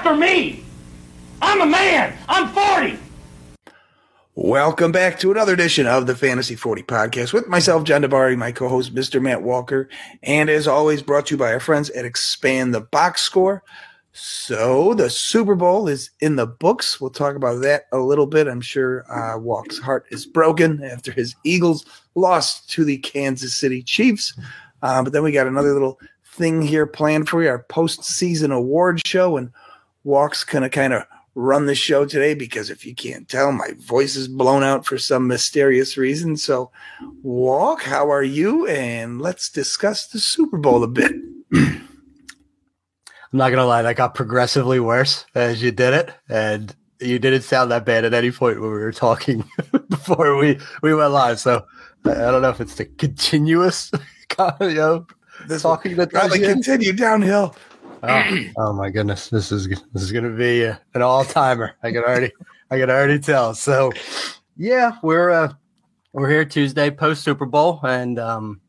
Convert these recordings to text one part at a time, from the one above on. after me. I'm a man. I'm 40. Welcome back to another edition of the Fantasy 40 Podcast with myself, John Dabari, my co-host, Mr. Matt Walker, and as always brought to you by our friends at Expand the Box Score. So the Super Bowl is in the books. We'll talk about that a little bit. I'm sure Walk's heart is broken after his Eagles lost to the Kansas City Chiefs. But then we got another little thing here planned for you, our postseason award show, and Walk's going to kind of run the show today because if you can't tell, my voice is blown out for some mysterious reason. So, Walk, how are you? And let's discuss the Super Bowl a bit. I'm not going to lie. That got progressively worse as you did it. And you didn't sound that bad at any point when we were talking before we went live. So, I don't know if it's the continuous you know, this talking that probably continue downhill. Oh my goodness! This is going to be an all timer. I can already tell. So, yeah, we're here Tuesday post Super Bowl, and that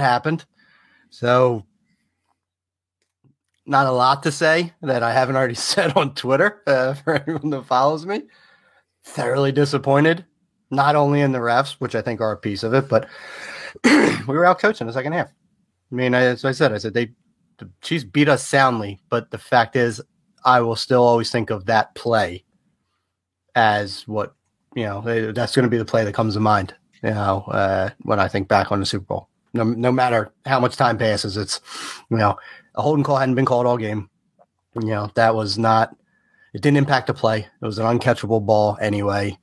happened. So, not a lot to say that I haven't already said on Twitter for anyone that follows me. Thoroughly disappointed, not only in the refs, which I think are a piece of it, but we were out coaching the second half. I mean, as I said the Chiefs beat us soundly, but the fact is, I will still always think of that play as what, you know, that's going to be the play that comes to mind, you know, when I think back on the Super Bowl. No matter how much time passes, it's, you know, a holding call hadn't been called all game. You know, that was not, it didn't impact the play. It was an uncatchable ball anyway.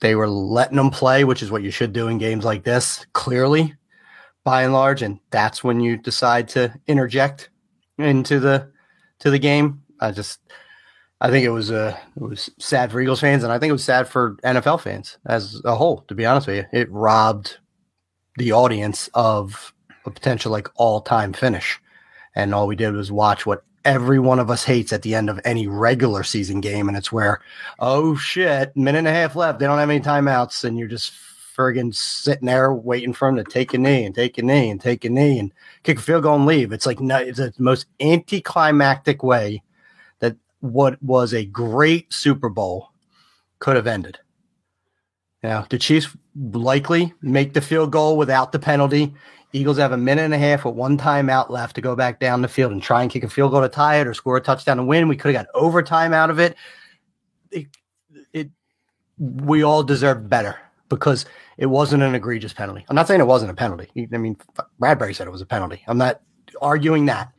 They were letting them play, which is what you should do in games like this, clearly. By and large, and that's when you decide to interject into the game. I think it was sad for Eagles fans, and I think it was sad for NFL fans as a whole. To be honest with you, it robbed the audience of a potential like all-time finish, and all we did was watch what every one of us hates at the end of any regular season game, and it's where, oh shit, minute and a half left, they don't have any timeouts, and you're just friggin' sitting there waiting for him to take a knee and kick a field goal and leave. It's like, no, it's the most anticlimactic way that what was a great Super Bowl could have ended. Now, the Chiefs likely make the field goal without the penalty. Eagles have a minute and a half with one timeout left to go back down the field and try and kick a field goal to tie it or score a touchdown to win. We could have got overtime out of it. We all deserved better. Because it wasn't an egregious penalty. I'm not saying it wasn't a penalty. I mean, Bradbury said it was a penalty. I'm not arguing that.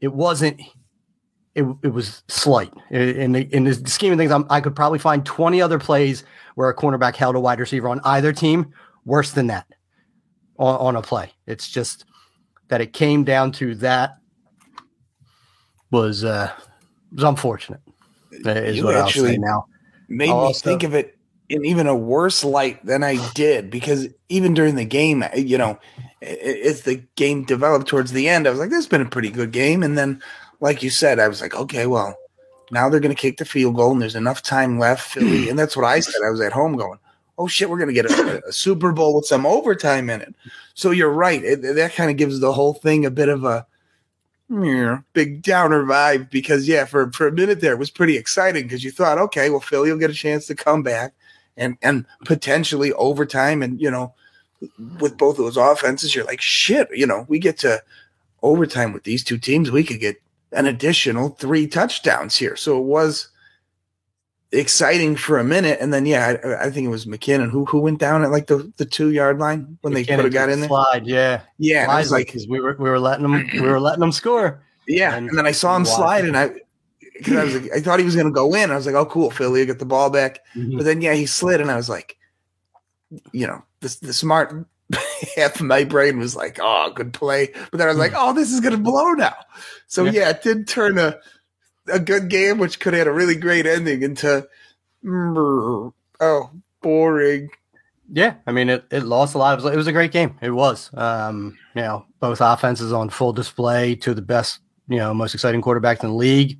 It wasn't. It was slight. In the scheme of things, I could probably find 20 other plays where a cornerback held a wide receiver on either team worse than that on a play. It's just that it came down to that was unfortunate. Is what I'll say now. Made me think of it in even a worse light than I did, because even during the game, you know, as the game developed towards the end, I was like, this has been a pretty good game. And then, like you said, I was like, okay, well, now they're going to kick the field goal and there's enough time left, Philly. And that's what I said. I was at home going, oh, shit, we're going to get a Super Bowl with some overtime in it. So you're right. That kind of gives the whole thing a bit of a big downer vibe because, yeah, for a minute there, it was pretty exciting because you thought, okay, well, Philly will get a chance to come back. And potentially overtime, and, you know, with both of those offenses, you're like, shit, you know, we get to overtime with these two teams, we could get an additional 3 touchdowns here. So it was exciting for a minute. And then, yeah, I think it was McKinnon who went down at like the 2-yard line when McKinnon they could have got in there. Slide, yeah. Yeah. And I was like, we were letting them score. Yeah. And then I saw him slide and because I was like, I thought he was going to go in. I was like, oh, cool, Philly, get the ball back. Mm-hmm. But then, yeah, he slid, and I was like, you know, the smart half of my brain was like, oh, good play. But then I was like, oh, this is going to blow now. So, yeah, it did turn a good game, which could have had a really great ending, into, oh, boring. Yeah, I mean, it lost a lot. It was a great game. It was. You know, both offenses on full display, two of the best, you know, most exciting quarterbacks in the league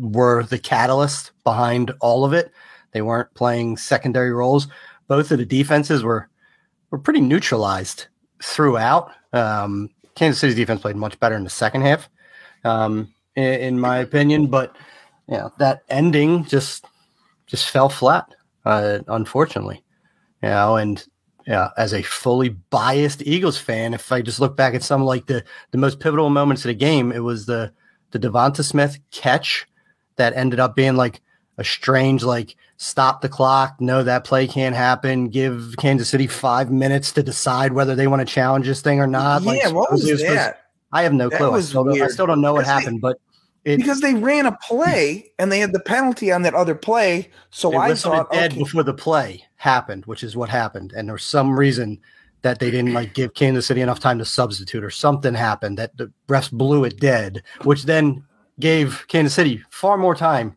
were the catalyst behind all of it. They weren't playing secondary roles. Both of the defenses were pretty neutralized throughout. Kansas City's defense played much better in the second half. in my opinion. But you know, that ending just fell flat, unfortunately. You know, and yeah, as a fully biased Eagles fan, if I just look back at some like the most pivotal moments of the game, it was the DeVonta Smith catch that ended up being like a strange, like, stop the clock. No, that play can't happen. Give Kansas City 5 minutes to decide whether they want to challenge this thing or not. Yeah, like, what was that? I have no clue. I still don't know what happened, but because they ran a play and they had the penalty on that other play. So I thought it dead before the play happened, which is what happened. And there's some reason that they didn't like give Kansas City enough time to substitute, or something happened that the refs blew it dead, which then gave Kansas City far more time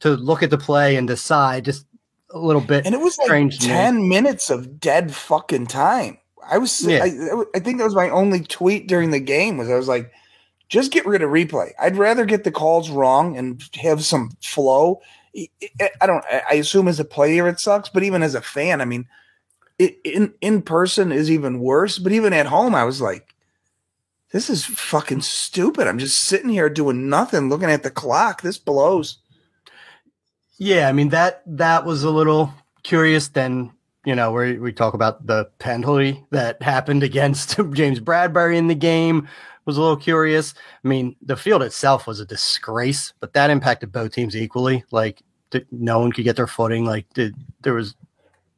to look at the play and decide just a little bit. And it was like 10 minutes of dead fucking time. I think that was my only tweet during the game was I was like, just get rid of replay. I'd rather get the calls wrong and have some flow. I assume as a player it sucks, but even as a fan, I mean, it, in person is even worse. But even at home, I was like, this is fucking stupid. I'm just sitting here doing nothing, looking at the clock. This blows. Yeah, I mean, that was a little curious. Then, you know, we talk about the penalty that happened against James Bradbury in the game. Was a little curious. I mean, the field itself was a disgrace, but that impacted both teams equally. Like, no one could get their footing. Like, there was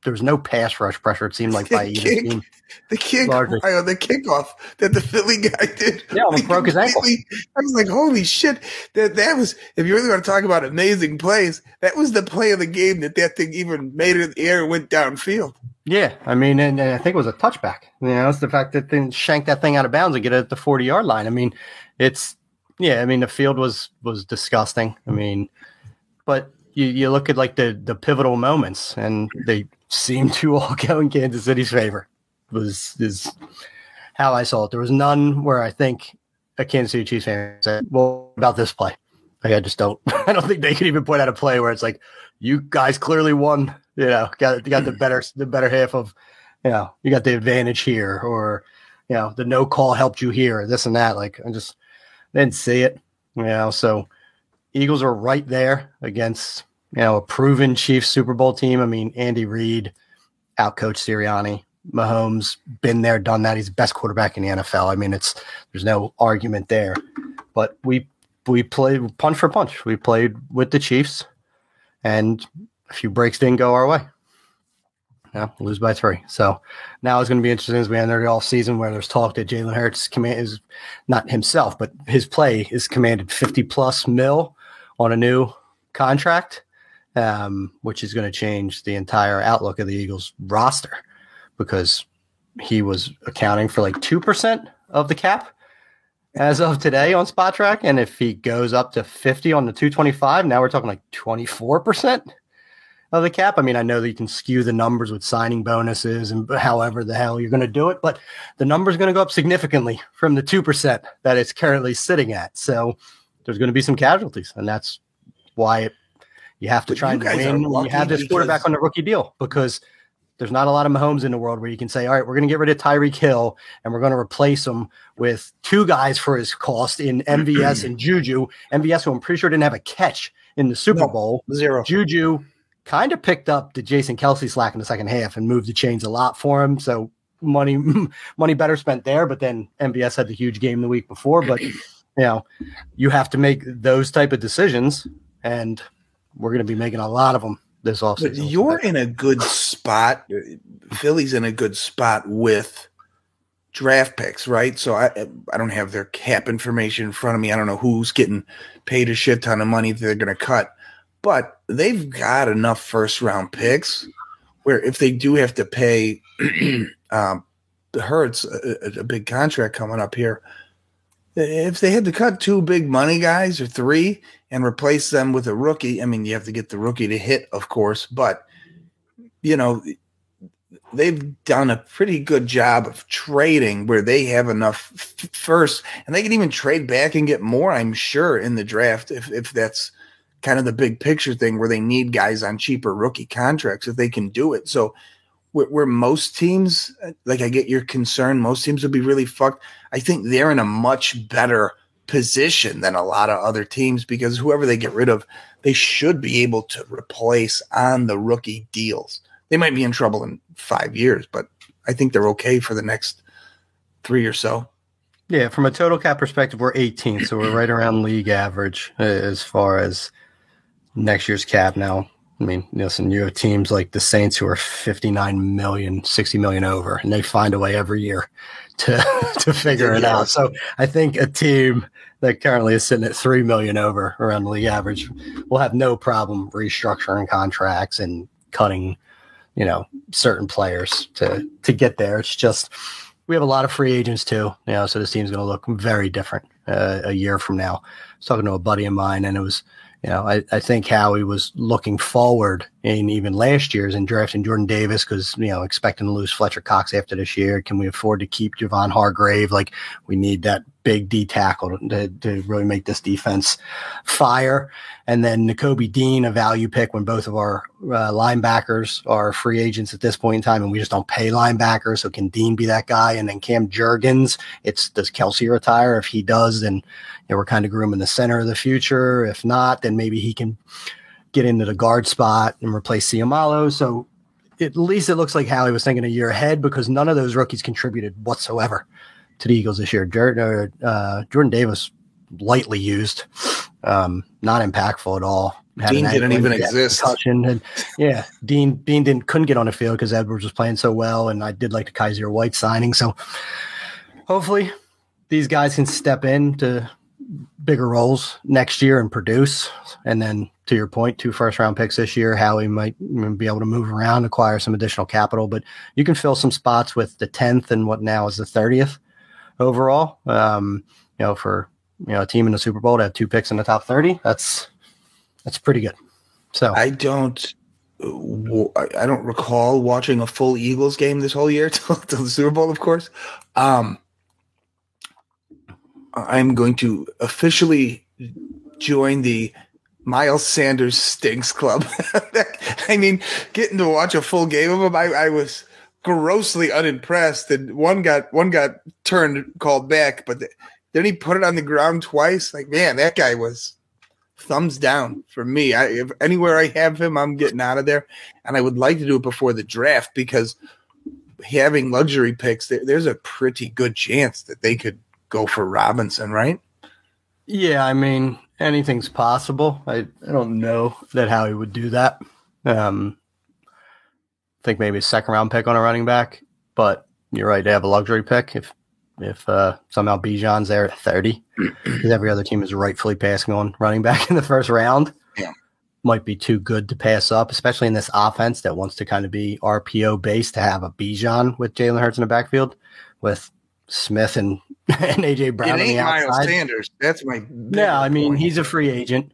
no pass rush pressure, it seemed like, by either team. The kickoff that the Philly guy did. Yeah, almost broke his ankle. I was like, holy shit. That was, if you really want to talk about amazing plays, that was the play of the game that thing even made it in the air and went downfield. Yeah, I mean, and I think it was a touchback. You know, it's the fact that they shanked that thing out of bounds and get it at the 40-yard line. I mean, the field was disgusting. I mean, but you look at, like, the pivotal moments, and they seemed to all go in Kansas City's favor is how I saw it. There was none where I think a Kansas City Chiefs fan said, well, about this play. Like, I don't think they could even point out a play where it's like, you guys clearly won, you know, got the better half of, you know, you got the advantage here, or, you know, the no call helped you here, or this and that. Like, I just didn't see it, you know. So Eagles are right there against, you know, a proven Chiefs Super Bowl team. I mean, Andy Reid outcoached Sirianni. Mahomes been there, done that. He's the best quarterback in the NFL. I mean, there's no argument there. But we played punch for punch. We played with the Chiefs, and a few breaks didn't go our way. Yeah, lose by 3. So now it's going to be interesting as we enter the offseason, where there's talk that Jalen Hurts is not himself, but his play is commanded $50+ million on a new contract. Which is going to change the entire outlook of the Eagles roster, because he was accounting for like 2% of the cap as of today on SpotTrack. And if he goes up to 50 on the 225, now we're talking like 24% of the cap. I mean, I know that you can skew the numbers with signing bonuses and however the hell you're going to do it, but the number's going to go up significantly from the 2% that it's currently sitting at. So there's going to be some casualties, and that's why you have to try and win when you have this quarterback on the rookie deal, because there's not a lot of Mahomes in the world where you can say, all right, we're going to get rid of Tyreek Hill and we're going to replace him with 2 guys for his cost in MVS and Juju. MVS, who I'm pretty sure didn't have a catch in the Super Bowl. 0. Juju kind of picked up the Jason Kelce slack in the second half and moved the chains a lot for him. So money better spent there. But then MVS had the huge game the week before. But, you know, you have to make those type of decisions, and we're going to be making a lot of them this offseason. But you're in a good spot. Philly's in a good spot with draft picks, right? So I don't have their cap information in front of me. I don't know who's getting paid a shit ton of money that they're going to cut. But they've got enough first-round picks where if they do have to pay Hurts a big contract coming up here, if they had to cut 2 big money guys or 3 and replace them with a rookie, I mean, you have to get the rookie to hit, of course, but, you know, they've done a pretty good job of trading where they have enough first, and they can even trade back and get more, I'm sure, in the draft if that's kind of the big picture thing where they need guys on cheaper rookie contracts if they can do it. So where most teams, like, I get your concern, most teams will be really fucked. I think they're in a much better position than a lot of other teams, because whoever they get rid of, they should be able to replace on the rookie deals. They might be in trouble in 5 years, but I think they're okay for the next three or so. Yeah, from a total cap perspective, we're 18th, so we're right around league average as far as next year's cap now. I mean, listen, you have teams like the Saints who are $59 million, $60 million over, and they find a way every year to figure it out. So I think a team that currently is sitting at $3 million over around the league average will have no problem restructuring contracts and cutting, you know, certain players to get there. It's just we have a lot of free agents too, you know, so this team's going to look very different a year from now. I was talking to a buddy of mine, and it was, you know, I think Howie was looking forward in even last year's and drafting Jordan Davis because, you know, expecting to lose Fletcher Cox after this year. Can we afford to keep Javon Hargrave? Like, we need that big D tackle to really make this defense fire. And then Nakobe Dean, a value pick when both of our linebackers are free agents at this point in time, and we just don't pay linebackers. So can Dean be that guy? And then Cam Jurgens, it's does Kelce retire? If he does, then, you know, we're kind of grooming the center of the future. If not, then maybe he can get into the guard spot and replace Siamalo. So at least it looks like Howie was thinking a year ahead, because none of those rookies contributed whatsoever to the Eagles this year. Jordan Davis, lightly used, not impactful at all. Dean didn't even exist. And yeah, Dean couldn't get on the field because Edwards was playing so well, and I did like the Kaiser White signing. So hopefully these guys can step into bigger roles next year and produce. And then, to your point, 2 first-round picks this year, Howie might be able to move around, acquire some additional capital, but you can fill some spots with the 10th and what now is the 30th overall. You know, for, you know, a team in the Super Bowl to have 2 picks in the top 30, that's pretty good. So I don't recall watching a full Eagles game this whole year till the Super Bowl, of course. I'm going to officially join the Miles Sanders Stinks Club. I mean, getting to watch a full game of him, I was grossly unimpressed, and one got called back, but then he put it on the ground twice. Like, man, that guy was thumbs down for me. If anywhere I have him, I'm getting out of there, and I would like to do it before the draft, because having luxury picks, there's a pretty good chance that they could go for Robinson, right? Yeah, I mean, anything's possible. I don't know that Howie would do that. I think maybe a second-round pick on a running back, but you're right, they have a luxury pick. If somehow Bijan's there at 30, because every other team is rightfully passing on running back in the first round. Yeah. Might be too good to pass up, especially in this offense that wants to kind of be RPO-based, to have a Bijan with Jalen Hurts in the backfield with Smith and A.J. Brown on the outside. Miles Sanders. That's my point. He's a free agent.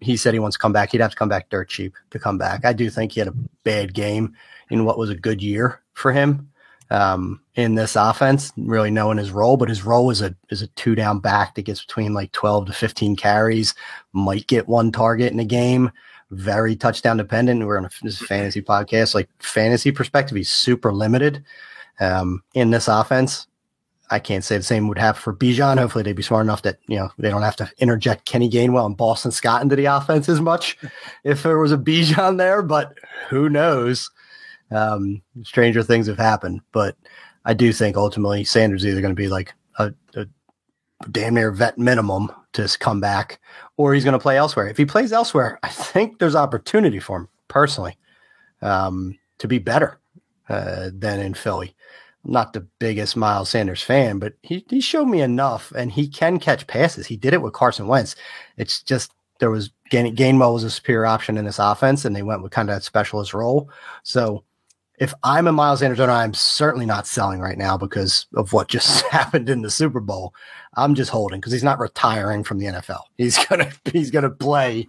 He said he wants to come back. He'd have to come back dirt cheap to come back. I do think he had a bad game in what was a good year for him in this offense, really knowing his role. But his role is a 2-down back that gets between like 12 to 15 carries, might get 1 target in a game. Very touchdown dependent. We're on a fantasy podcast. Like, fantasy perspective, he's super limited in this offense. I can't say the same would happen for Bijan. Hopefully they'd be smart enough that, you know, they don't have to interject Kenny Gainwell and Boston Scott into the offense as much if there was a Bijan there, but who knows? Stranger things have happened, but I do think ultimately Sanders is either going to be like a damn near vet minimum to come back, or he's going to play elsewhere. If he plays elsewhere, I think there's opportunity for him personally to be better than in Philly. Not the biggest Miles Sanders fan, but he showed me enough, and he can catch passes. He did it with Carson Wentz. It's just there was Gainwell was a superior option in this offense, and they went with kind of that specialist role. So if I'm a Miles Sanders owner, I'm certainly not selling right now because of what just happened in the Super Bowl. I'm just holding because he's not retiring from the NFL. He's gonna play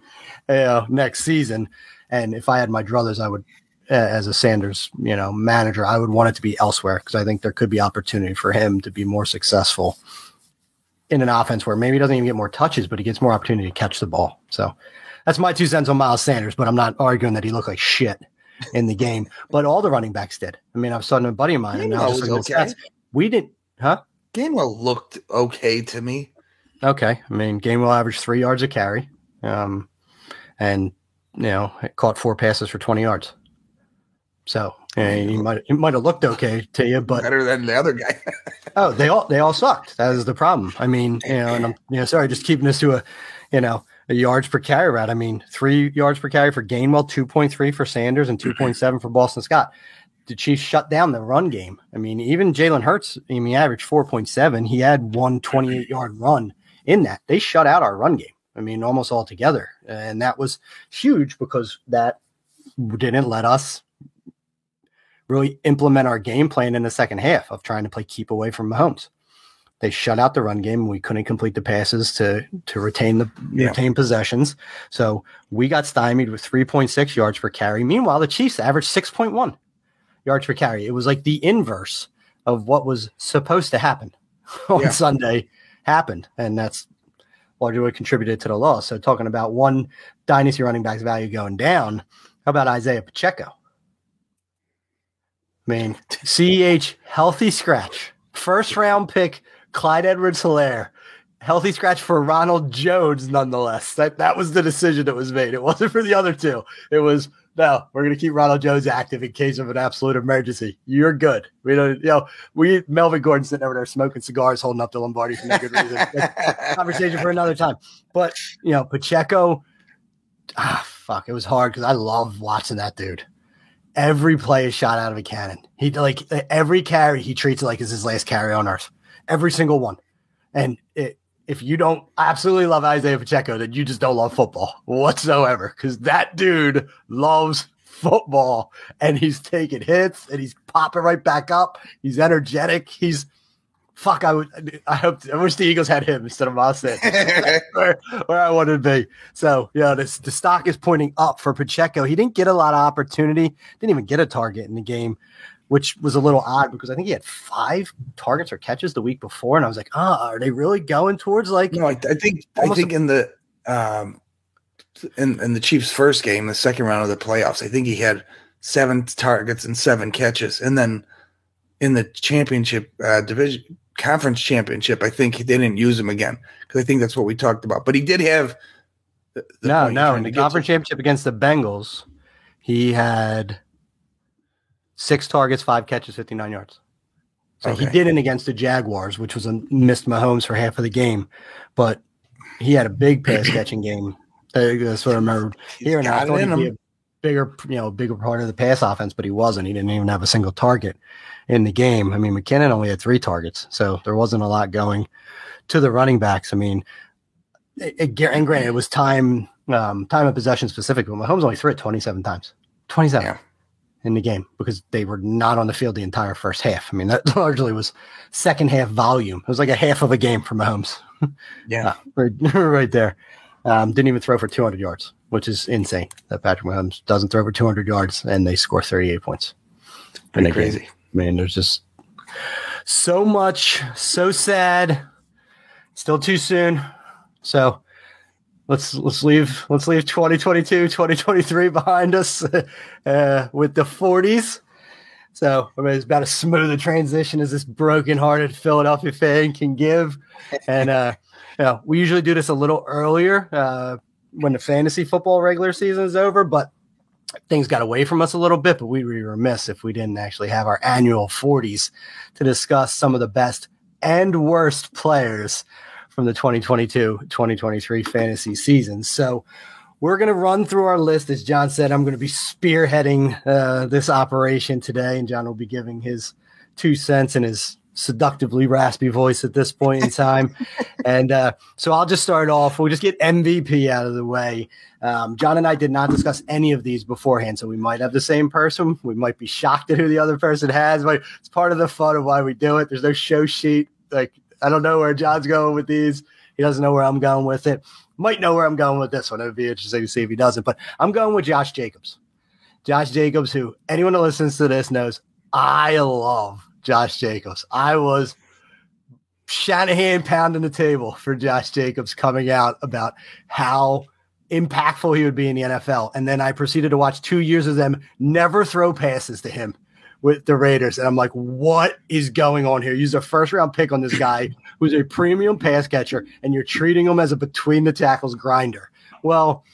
next season. And if I had my druthers, I would. As a Sanders, you know, manager, I would want it to be elsewhere because I think there could be opportunity for him to be more successful in an offense where maybe he doesn't even get more touches, but he gets more opportunity to catch the ball. So that's my 2 cents on Miles Sanders, but I'm not arguing that he looked like shit in the game. But all the running backs did. I mean, I was talking to a buddy of mine. Gainwell was okay. We didn't, huh? Gainwell looked okay to me. Okay. I mean, Gainwell averaged 3 yards a carry, and you know, it caught four passes for 20 yards. So it might have looked okay to you, but better than the other guy. Oh, they all sucked. That is the problem. I mean, you know, and I'm sorry, just keeping this to a yards per carry route. I mean, 3 yards per carry for Gainwell, 2.3 for Sanders, and 2.7 for Boston Scott. The Chiefs shut down the run game. I mean, even Jalen Hurts, I mean, he averaged 4.7. He had one 28-yard run in that. They shut out our run game, I mean, almost altogether. And that was huge because that didn't let us really implement our game plan in the second half of trying to play keep away from Mahomes. They shut out the run game. We couldn't complete the passes to retain possessions. So we got stymied with 3.6 yards per carry. Meanwhile, the Chiefs averaged 6.1 yards per carry. It was like the inverse of what was supposed to happen on Sunday happened. And that's largely what contributed to the loss. So talking about one dynasty running back's value going down, how about Isaiah Pacheco? I mean, CEH, healthy scratch. First round pick, Clyde Edwards-Helaire. Healthy scratch for Ronald Jones, nonetheless. That was the decision that was made. It wasn't for the other two. It was, no, we're going to keep Ronald Jones active in case of an absolute emergency. You're good. We don't, Melvin Gordon sitting over there smoking cigars, holding up the Lombardi for no good reason. Conversation for another time. But, Pacheco, it was hard because I love watching that dude. Every play is shot out of a cannon. He every carry he treats it like it's his last carry on earth. Every single one. And if you don't absolutely love Isaiah Pacheco, then you just don't love football whatsoever. Because that dude loves football, and he's taking hits, and he's popping right back up. He's energetic. He's I wish the Eagles had him instead of Miles Sanders, where I wanted to be. So, the stock is pointing up for Pacheco. He didn't get a lot of opportunity, didn't even get a target in the game, which was a little odd because I think he had 5 targets or catches the week before. And I was like, are they really going towards like, I think in the, in the Chiefs' first game, the second round of the playoffs, I think he had 7 targets and 7 catches. And then in the championship, conference championship, I think they didn't use him again because I think that's what we talked about. But he did have in the conference championship against the Bengals, he had 6 targets, 5 catches, 59 yards. So he didn't against the Jaguars, which was a missed Mahomes for half of the game, but he had a big pass catching game. That's what I remember. Here and I thought he'd be a bigger part of the pass offense, but he wasn't. He didn't even have a single target in the game. I mean, McKinnon only had 3 targets, so there wasn't a lot going to the running backs. I mean, and granted, it was time of possession specifically. Mahomes only threw it 27 times, 27 in the game because they were not on the field the entire first half. I mean, that largely was second half volume. It was like a half of a game for Mahomes. Right there. Didn't even throw for 200 yards, which is insane that Patrick Mahomes doesn't throw for 200 yards and they score 38 points. Pretty crazy. Man, there's just so much, so sad. Still too soon. So let's leave 2022, 2023 behind us with the 40s. So I mean, it's about as smooth a transition as this brokenhearted Philadelphia fan can give. And we usually do this a little earlier when the fantasy football regular season is over, but things got away from us a little bit, but we'd be remiss if we didn't actually have our annual 40s to discuss some of the best and worst players from the 2022-2023 fantasy season. So we're going to run through our list. As John said, I'm going to be spearheading this operation today, and John will be giving his 2 cents in his seductively raspy voice at this point in time. And so I'll just start off. We'll just get MVP out of the way. John and I did not discuss any of these beforehand, so we might have the same person. We might be shocked at who the other person has, but it's part of the fun of why we do it. There's no show sheet. Like, I don't know where John's going with these. He doesn't know where I'm going with it. Might know where I'm going with this one. It would be interesting to see if he doesn't, but I'm going with Josh Jacobs. Josh Jacobs, who anyone that listens to this knows I love Josh Jacobs. I was Shanahan pounding the table for Josh Jacobs coming out about how impactful he would be in the NFL. And then I proceeded to watch 2 years of them never throw passes to him with the Raiders. And I'm like, what is going on here? You used a first-round pick on this guy who's a premium pass catcher, and you're treating him as a between-the-tackles grinder. Well,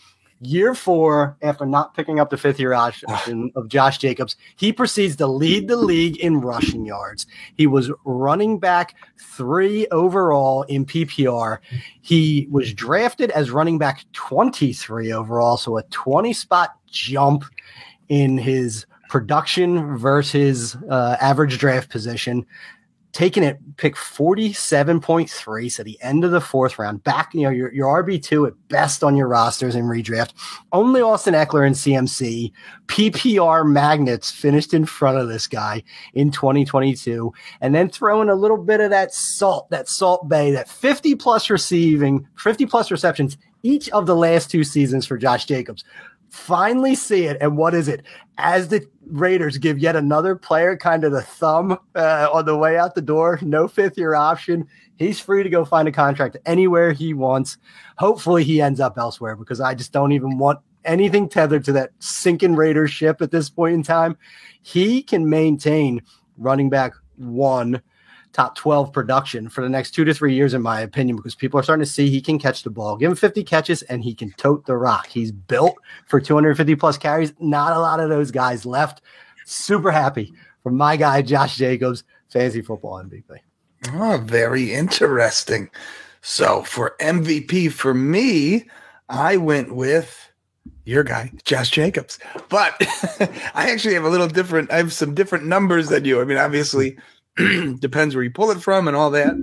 year four, after not picking up the fifth-year option of Josh Jacobs, he proceeds to lead the league in rushing yards. He was running back 3 overall in PPR. He was drafted as running back 23 overall, so a 20-spot jump in his production versus average draft position. Taken at pick 47.3, so the end of the fourth round. Back, you know, your RB2 at best on your rosters in redraft. Only Austin Eckler and CMC, PPR magnets, finished in front of this guy in 2022. And then throwing a little bit of that salt bay, that 50-plus receptions each of the last 2 seasons for Josh Jacobs. Finally see it, and what is it? As the Raiders give yet another player kind of the thumb on the way out the door, no fifth-year option, he's free to go find a contract anywhere he wants. Hopefully he ends up elsewhere, because I just don't even want anything tethered to that sinking Raiders ship at this point in time. He can maintain running back 1 top 12 production for the next 2 to 3 years, in my opinion, because people are starting to see he can catch the ball. Give him 50 catches and he can tote the rock. He's built for 250 plus carries. Not a lot of those guys left. Super happy for my guy, Josh Jacobs, fantasy football MVP. Oh, very interesting. So for MVP for me, I went with your guy, Josh Jacobs, but I actually have I have some different numbers than you. I mean, obviously, depends where you pull it from and all that.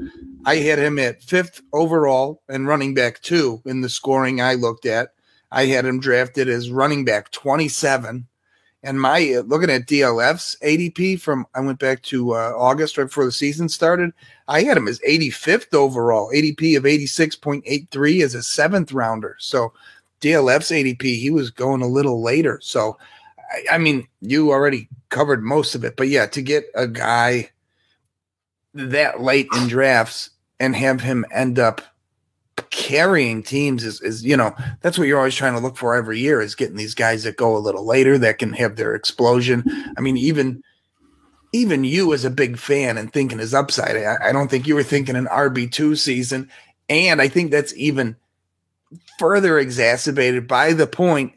I had him at 5th overall and running back 2 in the scoring I looked at. I had him drafted as running back 27. And my looking at DLF's ADP I went back to August right before the season started. I had him as 85th overall, ADP of 86.83 as a 7th rounder. So DLF's ADP, he was going a little later. So, I mean, you already covered most of it. But, yeah, to get a guy – that late in drafts and have him end up carrying teams is, you know, that's what you're always trying to look for every year, is getting these guys that go a little later that can have their explosion. I mean, even you as a big fan and thinking his upside, I don't think you were thinking an RB2 season. And I think that's even further exacerbated by the point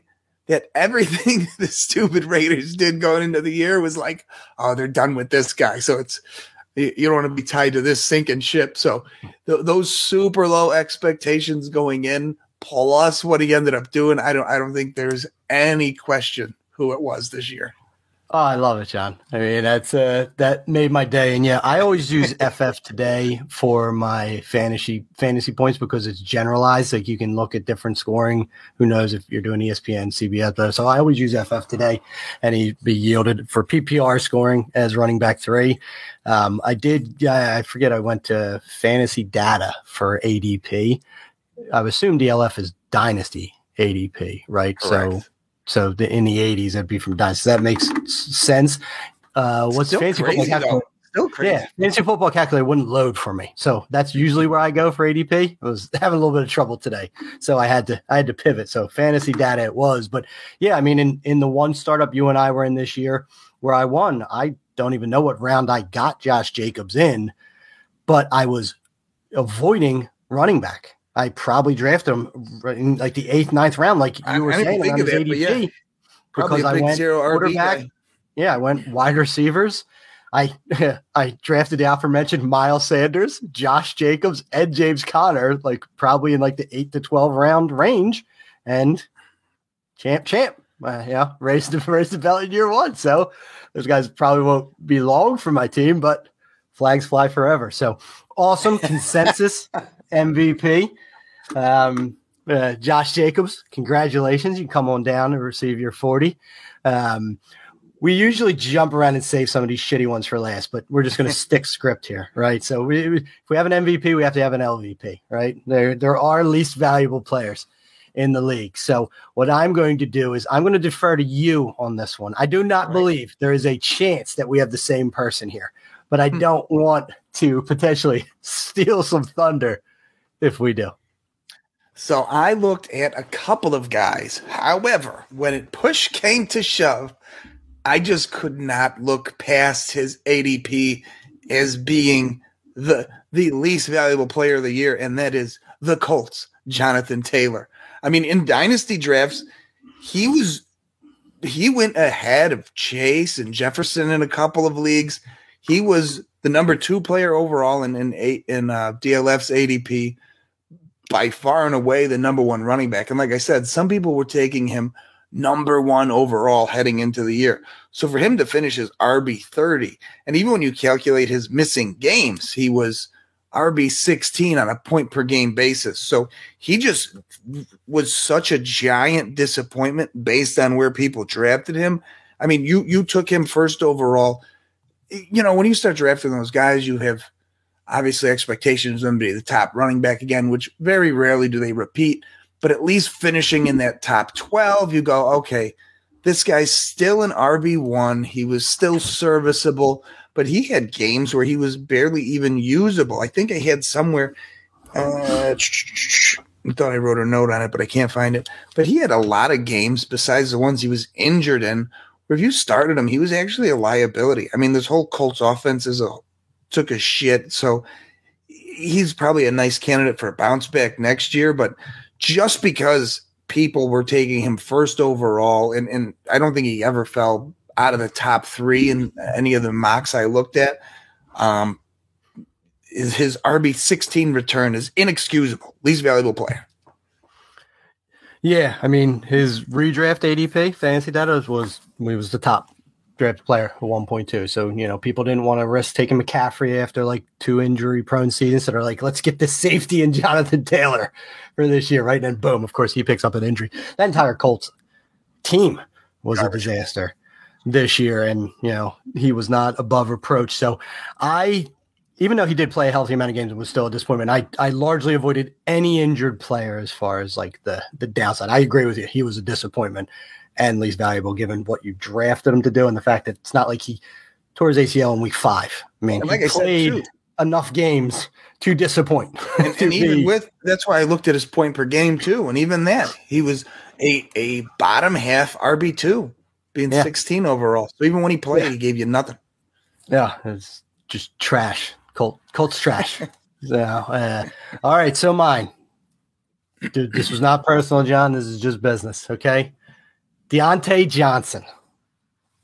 that everything the stupid Raiders did going into the year was like, oh, they're done with this guy. So it's, you don't want to be tied to this sinking ship. So those super low expectations going in, plus what he ended up doing, I don't think there's any question who it was this year. Oh, I love it, John. I mean, that's that made my day. And yeah, I always use FF Today for my fantasy points because it's generalized. Like you can look at different scoring. Who knows if you're doing ESPN, CBS? So I always use FF Today, and he'd be yielded for PPR scoring as running back 3. I forget. I went to fantasy data for ADP. I assume DLF is dynasty ADP, right? Correct. So in the 80s, that'd be from Dynasty. That makes sense. What's fantasy football calculator? Still crazy. Yeah, fantasy football calculator wouldn't load for me, so that's usually where I go for ADP. I was having a little bit of trouble today, so I had to pivot. So fantasy data it was, but yeah, I mean, in the one startup you and I were in this year where I won, I don't even know what round I got Josh Jacobs in, but I was avoiding running back. I probably drafted him in like the 8th, 9th round, like you were saying, on his ADP, yeah, because I went quarterback. Yeah, I went wide receivers. I drafted the aforementioned Miles Sanders, Josh Jacobs, and James Conner, like probably in like the 8 to 12 round range, and champ. Yeah, raised the bell in year 1. So those guys probably won't be long for my team, but flags fly forever. So awesome consensus MVP. Josh Jacobs, congratulations. You come on down and receive your 40. We usually jump around and save some of these shitty ones for last, but we're just going to stick script here, right? So if we have an MVP, we have to have an LVP, right? There are least valuable players in the league. So what I'm going to do is I'm going to defer to you on this one. I do not believe there is a chance that we have the same person here, but I don't want to potentially steal some thunder if we do. So I looked at a couple of guys. However, when push came to shove, I just could not look past his ADP as being the least valuable player of the year, and that is the Colts, Jonathan Taylor. I mean, in dynasty drafts, he went ahead of Chase and Jefferson in a couple of leagues. He was the number 2 player overall in DLF's ADP, by far and away the number 1 running back. And like I said, some people were taking him number 1 overall heading into the year. So for him to finish his RB 30, and even when you calculate his missing games, he was RB 16 on a point per game basis. So he just was such a giant disappointment based on where people drafted him. I mean, you took him first overall. You know, when you start drafting those guys, you have obviously expectations of them to be the top running back again, which very rarely do they repeat, but at least finishing in that top 12, you go, okay, this guy's still an RB1. He was still serviceable, but he had games where he was barely even usable. I think I had somewhere, I thought I wrote a note on it, but I can't find it. But he had a lot of games besides the ones he was injured in, where if you started him, he was actually a liability. I mean, this whole Colts offense took a shit, so he's probably a nice candidate for a bounce back next year, but just because people were taking him first overall, and I don't think he ever fell out of the top 3 in any of the mocks I looked at, is his RB16 return is inexcusable. Least valuable player. Yeah, I mean, his redraft ADP, Fantasy Data, was the top draft player at 1.2. So, you know, people didn't want to risk taking McCaffrey after like 2 injury-prone seasons that are like, let's get this safety in Jonathan Taylor for this year, right? And then boom, of course, he picks up an injury. That entire Colts team was a disaster this year, and, you know, he was not above reproach. So even though he did play a healthy amount of games, it was still a disappointment. I largely avoided any injured player as far as like the downside. I agree with you. He was a disappointment and least valuable given what you drafted him to do and the fact that it's not like he tore his ACL in week 5. I mean, like he played enough games to disappoint. And even that's why I looked at his point per game too. And even that, he was a bottom half RB2 being 16 overall. So even when he played, he gave you nothing. Yeah, it's just trash. Colts trash. So, all right, so mine. Dude, this was not personal, John. This is just business, okay? Deontay Johnson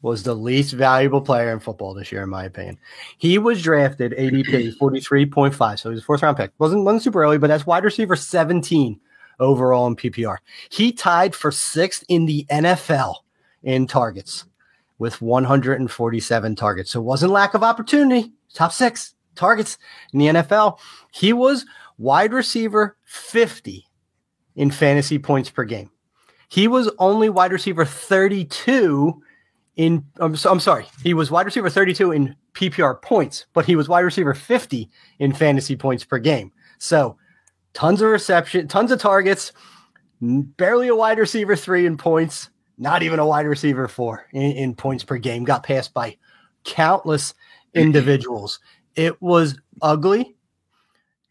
was the least valuable player in football this year, in my opinion. He was drafted ADP 43.5, so he was a 4th round pick. Wasn't super early, but that's wide receiver 17 overall in PPR. He tied for 6th in the NFL in targets with 147 targets. So it wasn't lack of opportunity. Top 6 targets in the NFL. He was wide receiver 50 in fantasy points per game. He was only wide receiver 32 in he was wide receiver 32 in PPR points, but he was wide receiver 50 in fantasy points per game. So tons of reception, tons of targets, barely a wide receiver 3 in points, not even a wide receiver 4 in points per game. Got passed by countless individuals. It was ugly.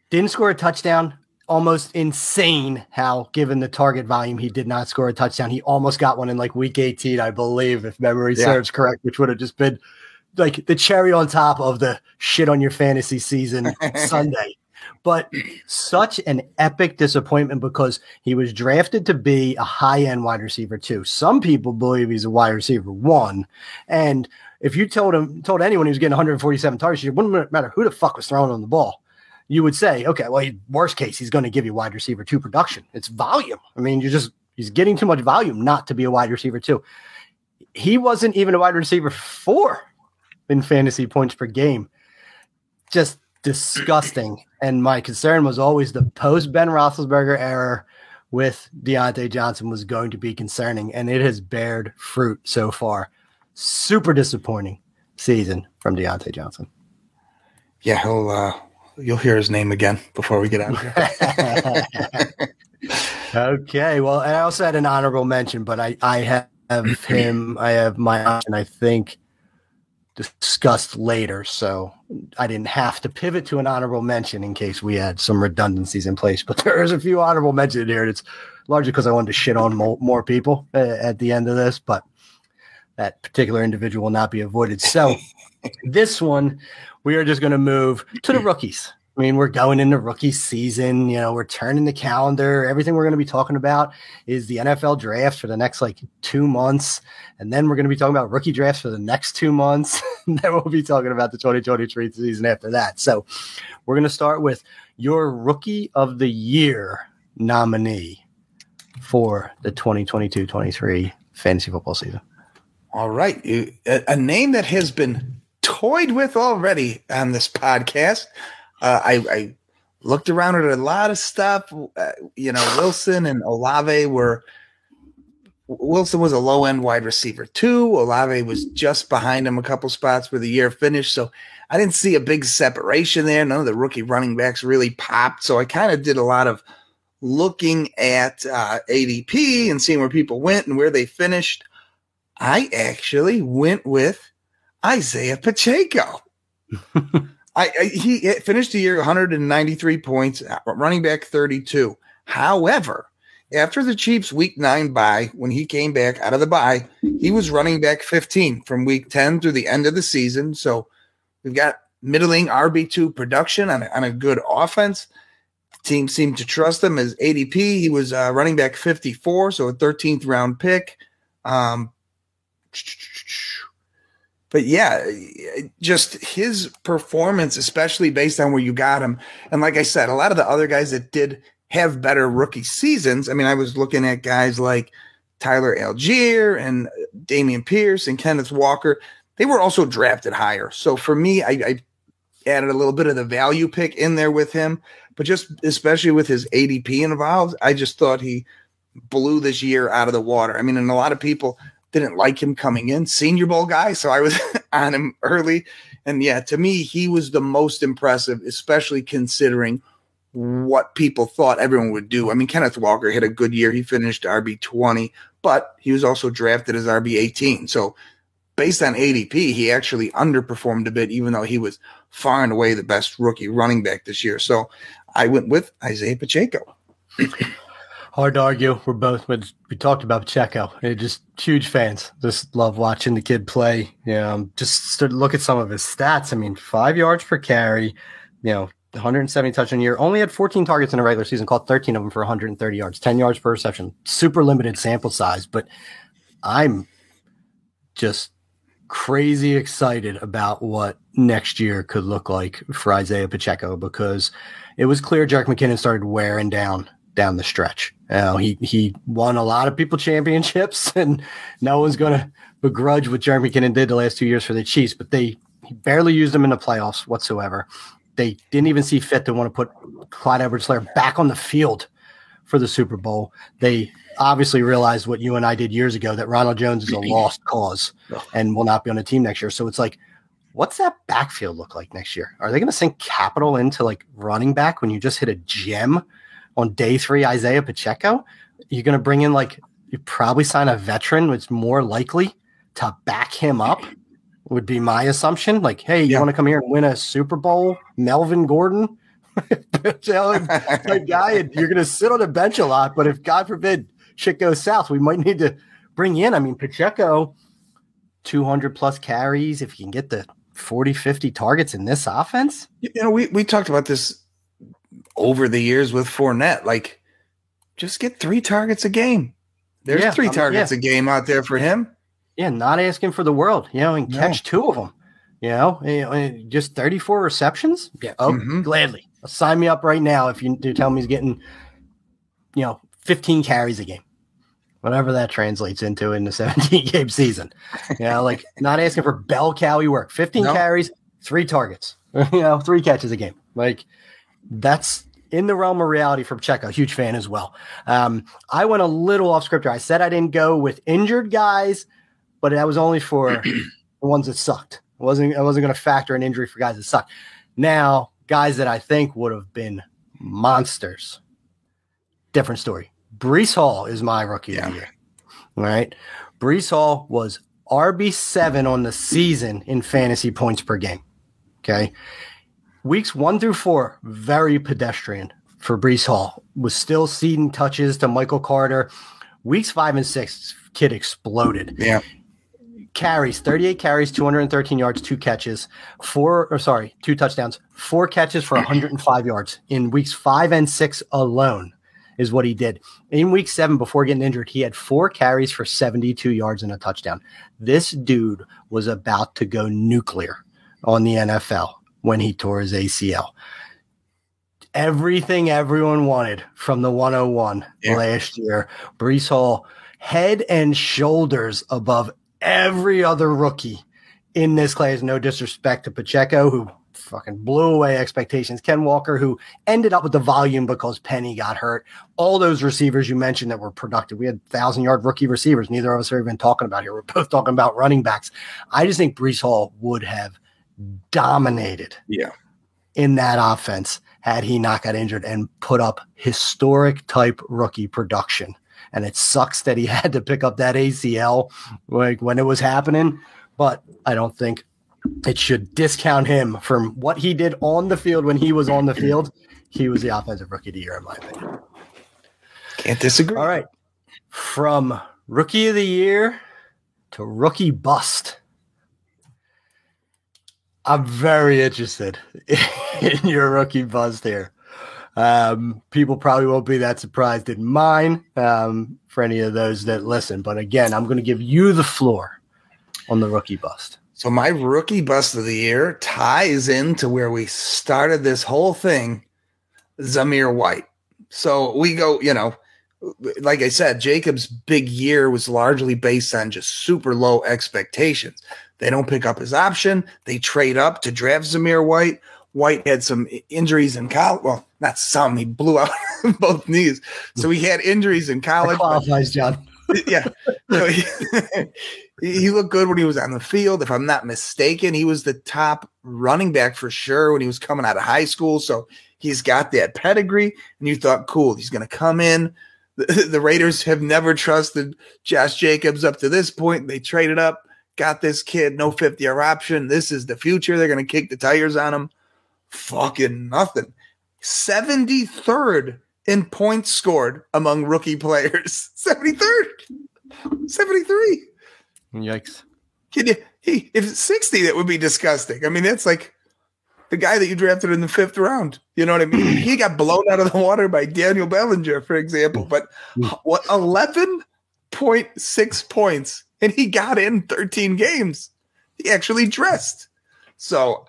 Didn't score a touchdown. Almost insane how, given the target volume, he did not score a touchdown. He almost got one in like week 18, I believe, if memory serves correct, which would have just been like the cherry on top of the shit on your fantasy season Sunday. But such an epic disappointment because he was drafted to be a high-end wide receiver 2. Some people believe he's a wide receiver 1. And if you told anyone he was getting 147 targets, it wouldn't matter who the fuck was throwing on the ball. You would say, okay, well, worst case, he's going to give you wide receiver 2 production. It's volume. I mean, he's getting too much volume not to be a wide receiver 2. He wasn't even a wide receiver 4 in fantasy points per game. Just disgusting. And my concern was always the post-Ben Roethlisberger era with Deontay Johnson was going to be concerning, and it has bared fruit so far. Super disappointing season from Deontay Johnson. Yeah, you'll hear his name again before we get out of here. Okay, well, and I also had an honorable mention, but I have him. I have my, and I think discussed later, so I didn't have to pivot to an honorable mention in case we had some redundancies in place. But there is a few honorable mentions here, and it's largely because I wanted to shit on more people at the end of this. But that particular individual will not be avoided. So this one, we are just going to move to the rookies. I mean, we're going into rookie season. You know, we're turning the calendar. Everything we're going to be talking about is the NFL draft for the next, 2 months. And then we're going to be talking about rookie drafts for the next 2 months. And then we'll be talking about the 2023 season after that. So we're going to start with your Rookie of the Year nominee for the 2022-23 fantasy football season. All right. A name that has been toyed with already on this podcast. I looked around at a lot of stuff. Wilson and Olave were – Wilson was a low-end wide receiver too. Olave was just behind him a couple spots where the year finished. So I didn't see a big separation there. None of the rookie running backs really popped. So I kind of did a lot of looking at ADP and seeing where people went and where they finished. I actually went with Isaiah Pacheco. He finished the year 193 points, running back 32. However, after the Chiefs' Week 9 bye, when he came back out of the bye, he was running back 15 from Week 10 through the end of the season. So we've got middling RB2 production on a good offense. The team seemed to trust him as ADP. He was running back 54, so a 13th round pick. But yeah, just his performance, especially based on where you got him. And like I said, a lot of the other guys that did have better rookie seasons. I mean, I was looking at guys like Tyler Algier and Damian Pierce and Kenneth Walker. They were also drafted higher. So for me, I added a little bit of the value pick in there with him. But just especially with his ADP involved, I just thought he blew this year out of the water. I mean, and a lot of people – didn't like him coming in, Senior Bowl guy, so I was on him early. And yeah, to me, he was the most impressive, especially considering what people thought everyone would do. I mean, Kenneth Walker had a good year. He finished RB20, but he was also drafted as RB18. So based on ADP, he actually underperformed a bit, even though he was far and away the best rookie running back this year. So I went with Isaiah Pacheco. Hard to argue. We talked about Pacheco. They're just huge fans. Just love watching the kid play. Just look at some of his stats. I mean, 5 yards per carry, 170 touch in a year. Only had 14 targets in the regular season, caught 13 of them for 130 yards, 10 yards per reception. Super limited sample size, but I'm just crazy excited about what next year could look like for Isaiah Pacheco, because it was clear Jerick McKinnon started wearing down the stretch. He won a lot of people championships, and no one's going to begrudge what Jeremy McKinnon did the last 2 years for the Chiefs, but he barely used them in the playoffs whatsoever. They didn't even see fit to want to put Clyde Edwards-Helaire back on the field for the Super Bowl. They obviously realized what you and I did years ago, that Ronald Jones is a lost cause and will not be on the team next year. So it's like, what's that backfield look like next year? Are they going to sink capital into running back when you just hit a gem on day three, Isaiah Pacheco? You're going to bring in you probably sign a veteran, which more likely to back him up would be my assumption. You want to come here and win a Super Bowl? Melvin Gordon, type guy, and you're going to sit on the bench a lot. But if God forbid shit goes south, we might need to bring in. I mean, Pacheco, 200 plus carries. If you can get the 40, 50 targets in this offense, we talked about this over the years with Fournette, just get 3 targets a game. There's 3 targets a game out there for him. Yeah, not asking for the world, and catch 2 of them. Just 34 receptions. Yeah, gladly. Sign me up right now if you tell me he's getting, 15 carries a game, whatever that translates into in the 17-game season. Not asking for bell cow work. 15 carries, 3 targets. 3 catches a game. That's in the realm of reality for Pacheco. Huge fan as well. I went a little off script here. I said I didn't go with injured guys, but that was only for the ones that sucked. I wasn't going to factor an injury for guys that sucked. Now, guys that I think would have been monsters, different story. Breece Hall is my rookie of the year. All right. Breece Hall was RB7 on the season in fantasy points per game. Okay. Weeks 1 through 4, very pedestrian for Breece Hall. Was still ceding touches to Michael Carter. Weeks 5 and 6, kid exploded. Yeah, carries, 38 carries, 213 yards, two catches, two touchdowns, four catches for 105 yards in weeks 5 and 6 alone is what he did. In week 7, before getting injured, he had 4 carries for 72 yards and a touchdown. This dude was about to go nuclear on the NFL when he tore his ACL. Everything everyone wanted from the 101 last year. Breece Hall, head and shoulders above every other rookie in this class. No disrespect to Pacheco, who fucking blew away expectations. Ken Walker, who ended up with the volume because Penny got hurt. All those receivers you mentioned that were productive. We had 1,000-yard rookie receivers. Neither of us are even talking about here. We're both talking about running backs. I just think Breece Hall would have dominated in that offense had he not got injured and put up historic-type rookie production. And it sucks that he had to pick up that ACL like when it was happening, but I don't think it should discount him from what he did on the field when he was on the field. He was the offensive rookie of the year, in my opinion. Can't disagree. All right. From rookie of the year to rookie bust. I'm very interested in your rookie bust here. People probably won't be that surprised at mine for any of those that listen. But again, I'm going to give you the floor on the rookie bust. So my rookie bust of the year ties into where we started this whole thing, Zamir White. So we go, like I said, Jacobs' big year was largely based on just super low expectations. They don't pick up his option. They trade up to draft Zamir White. White had some injuries in college. Well, not some. He blew out both knees. So he had injuries in college. That qualifies, John. Yeah. So he looked good when he was on the field. If I'm not mistaken, he was the top running back for sure when he was coming out of high school. So he's got that pedigree. And you thought, cool, he's going to come in. The Raiders have never trusted Josh Jacobs up to this point. They traded up, got this kid, no 50-yard option. This is the future. They're going to kick the tires on him. Fucking nothing. 73rd in points scored among rookie players. 73rd. 73. Yikes. If it's 60, that would be disgusting. I mean, that's like the guy that you drafted in the 5th round. You know what I mean? He got blown out of the water by Daniel Bellinger, for example. But what, 11.6 points, and he got in 13 games. He actually dressed. So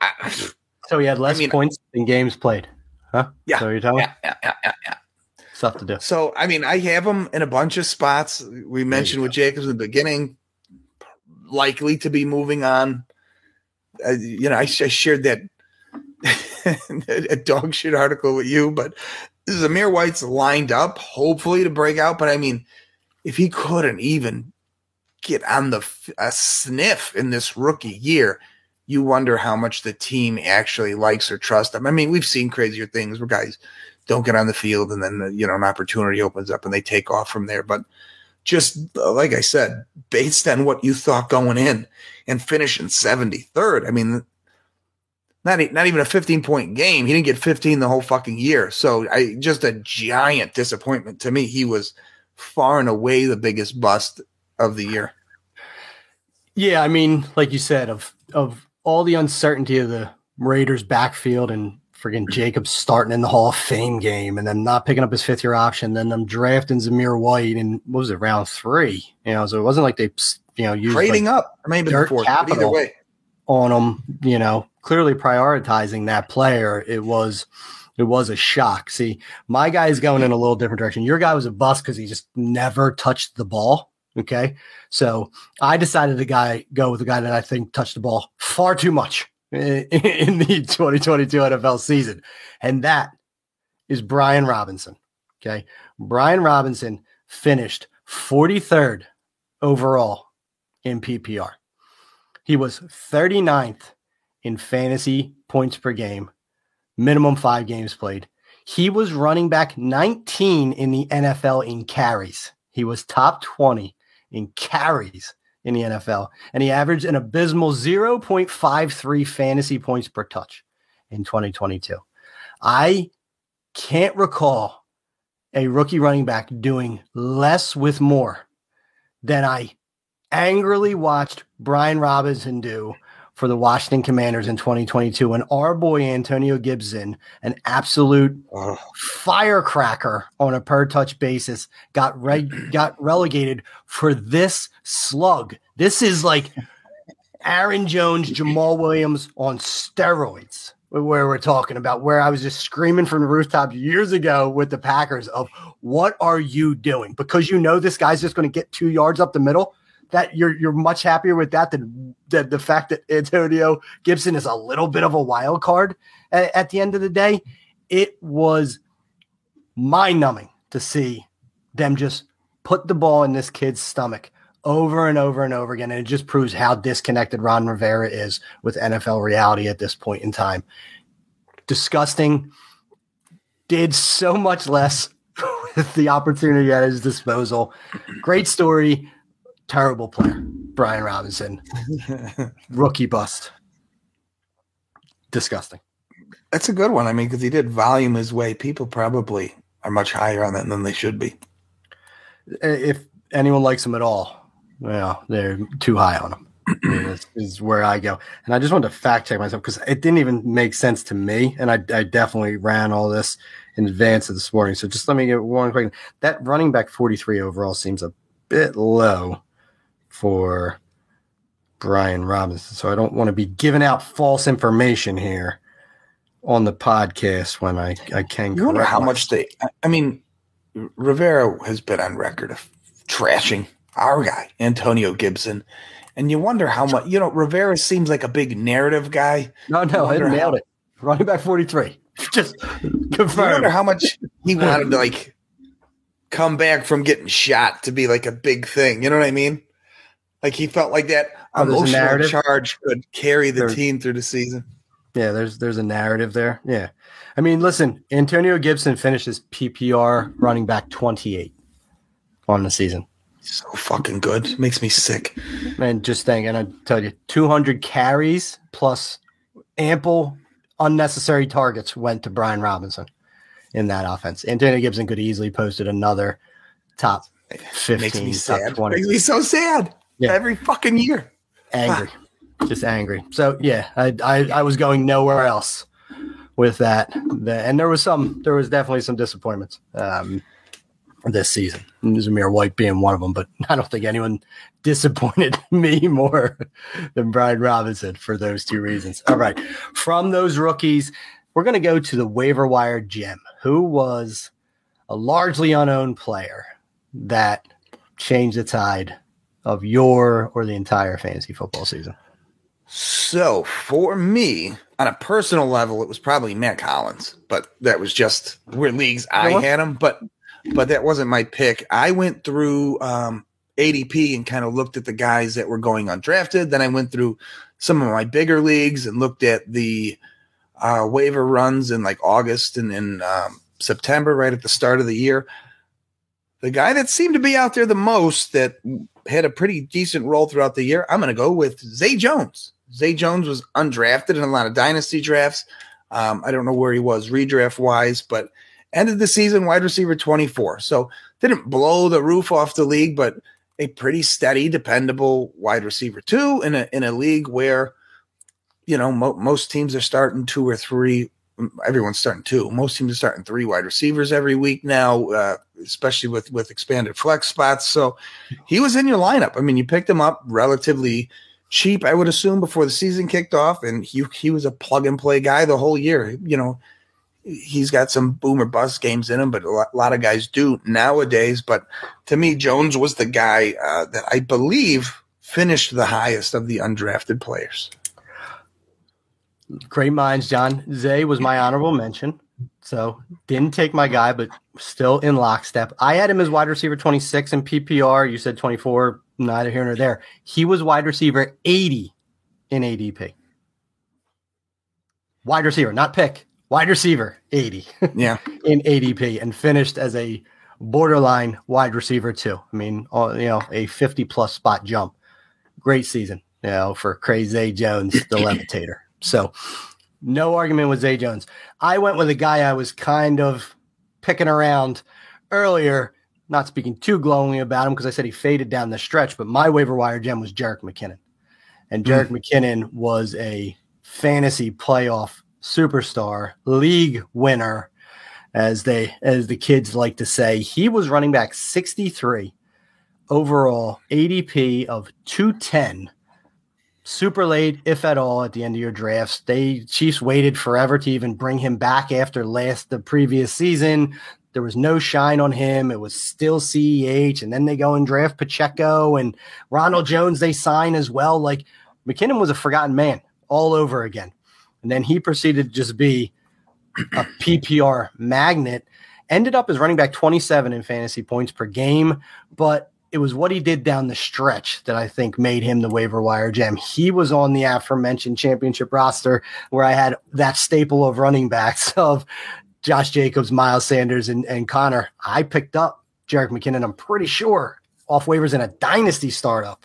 he had less points than games played. Huh? Yeah. So you're telling me? Yeah. Stuff to do. So, I have him in a bunch of spots. We mentioned with Jacobs in the beginning, likely to be moving on. I shared that a dog shit article with you, but Zamir White's lined up, hopefully, to break out. But, if he couldn't even get on a sniff in this rookie year, you wonder how much the team actually likes or trusts them. We've seen crazier things where guys don't get on the field and then, an opportunity opens up and they take off from there. But just like I said, based on what you thought going in and finishing 73rd, not even a 15-point game. He didn't get 15 the whole fucking year. So just a giant disappointment to me. He was far and away the biggest bust of the year. Yeah, like you said, of all the uncertainty of the Raiders' backfield and friggin' Jacobs starting in the Hall of Fame game and then not picking up his 5th-year option, then them drafting Zamir White in, what was it, round 3? So it wasn't like they, used trading up, dirt capital either way on them, clearly prioritizing that player. It was a shock. See, my guy's going in a little different direction. Your guy was a bust because he just never touched the ball. Okay, so I decided to go with the guy that I think touched the ball far too much in the 2022 NFL season, and that is Brian Robinson. Okay, Brian Robinson finished 43rd overall in PPR. He was 39th in fantasy points per game, minimum 5 games played. He was running back 19 in the NFL in carries. He was top 20 in carries in the NFL, and he averaged an abysmal 0.53 fantasy points per touch in 2022. I can't recall a rookie running back doing less with more than I angrily watched Brian Robinson do for the Washington Commanders in 2022, and our boy Antonio Gibson, an absolute firecracker on a per-touch basis, got relegated for this slug. This is like Aaron Jones, Jamal Williams on steroids, where we're talking about, where I was just screaming from the rooftop years ago with the Packers of, what are you doing? Because you know this guy's just going to get 2 yards up the middle. That you're much happier with that than the fact that Antonio Gibson is a little bit of a wild card at the end of the day. It was mind-numbing to see them just put the ball in this kid's stomach over and over and over again, and it just proves how disconnected Ron Rivera is with NFL reality at this point in time. Disgusting. Did so much less with the opportunity at his disposal. Great story. Terrible player, Brian Robinson. Rookie bust. Disgusting. That's a good one. I mean, because he did volume his way. People probably are much higher on that than they should be. If anyone likes him at all, well, they're too high on him. This is where I go. And I just wanted to fact check myself because it didn't even make sense to me. And I definitely ran all this in advance of this morning. So just let me get one quick. That running back 43 overall seems a bit low for Brian Robinson. So I don't want to be giving out false information here on the podcast when I can. You wonder how much Rivera has been on record of trashing our guy, Antonio Gibson. And you wonder how much, Rivera seems like a big narrative guy. No, I nailed it. Running back 43. Just confirmed. I wonder how much he wanted to come back from getting shot to be like a big thing. You know what I mean? Like he felt like that emotional charge could carry the team through the season. Yeah, there's a narrative there. Yeah. I mean, listen, Antonio Gibson finishes PPR running back 28 on the season. So fucking good. Makes me sick. Man, just think, and I tell you, 200 carries plus ample unnecessary targets went to Brian Robinson in that offense. Antonio Gibson could easily posted another top 15, makes me top sad. 20. Makes me so sad. Yeah. Every fucking year. Angry. Just angry. So, yeah, I was going nowhere else with that. And there was definitely some disappointments this season. Zamir White being one of them, but I don't think anyone disappointed me more than Brian Robinson for those two reasons. All right. From those rookies, we're going to go to the waiver wire gem, who was a largely unknown player that changed the tide of the entire fantasy football season. So for me, on a personal level, it was probably Matt Collins, but that was just where leagues I had him, but that wasn't my pick. I went through ADP and kind of looked at the guys that were going undrafted. Then I went through some of my bigger leagues and looked at the waiver runs in August and in September, right at the start of the year. The guy that seemed to be out there the most that had a pretty decent role throughout the year, I'm going to go with Zay Jones. Zay Jones was undrafted in a lot of dynasty drafts. I don't know where he was redraft-wise, but ended the season wide receiver 24. So didn't blow the roof off the league, but a pretty steady, dependable wide receiver too in a league where, most teams are starting two or three. Everyone's starting two. Most teams are starting three wide receivers every week now, especially with expanded flex spots. So he was in your lineup. I mean, you picked him up relatively cheap, I would assume, before the season kicked off, and he was a plug-and-play guy the whole year. He's got some boom or bust games in him, but a lot of guys do nowadays. But to me, Jones was the guy that I believe finished the highest of the undrafted players. Great minds, John. Zay was my honorable mention. So didn't take my guy, but still in lockstep. I had him as wide receiver 26 in PPR. You said 24, neither here nor there. He was wide receiver 80 in ADP. Wide receiver, not pick. Wide receiver 80 in ADP, and finished as a borderline wide receiver too. I mean, a 50-plus spot jump. Great season, for crazy Zay Jones, the levitator. So no argument with Zay Jones. I went with a guy I was kind of picking around earlier not speaking too glowingly about him because I said he faded down the stretch, but my waiver wire gem was Jerick McKinnon. And Jerick McKinnon was a fantasy playoff superstar, league winner, as the kids like to say. He was running back 63 overall, ADP of 210. Super late, if at all, at the end of your drafts. Chiefs waited forever to even bring him back after the previous season. There was no shine on him. It was still CEH, and then they go and draft Pacheco and Ronald Jones they sign as well. Like, McKinnon was a forgotten man all over again. And then he proceeded to just be a PPR magnet. Ended up as running back 27 in fantasy points per game, but it was what he did down the stretch that I think made him the waiver wire gem. He was on the aforementioned championship roster where I had that staple of running backs of Josh Jacobs, Miles Sanders, and Connor. I picked up Jerick McKinnon, I'm pretty sure, off waivers in a dynasty startup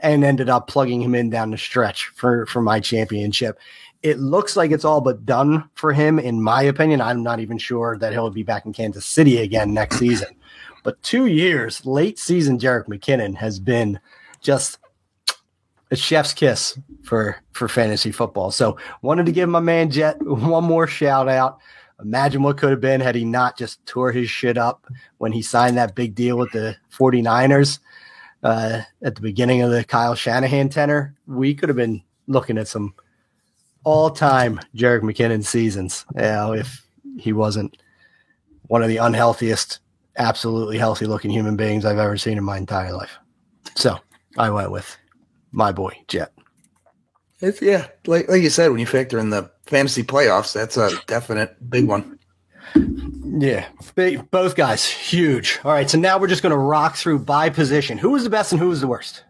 and ended up plugging him in down the stretch for my championship. It looks like it's all but done for him, in my opinion. I'm not even sure that he'll be back in Kansas City again next season. But 2 years, late season Jerick McKinnon has been just a chef's kiss for fantasy football. So wanted to give my man Jet one more shout out. Imagine what could have been had he not just tore his shit up when he signed that big deal with the 49ers at the beginning of the Kyle Shanahan tenure. We could have been looking at some all-time Jerick McKinnon seasons, if he wasn't one of the unhealthiest, absolutely healthy-looking human beings I've ever seen in my entire life. So I went with my boy, Jet. Like you said, when you factor in the fantasy playoffs, that's a definite big one. Yeah, both guys, huge. All right, so now we're just going to rock through by position. Who was the best and who was the worst?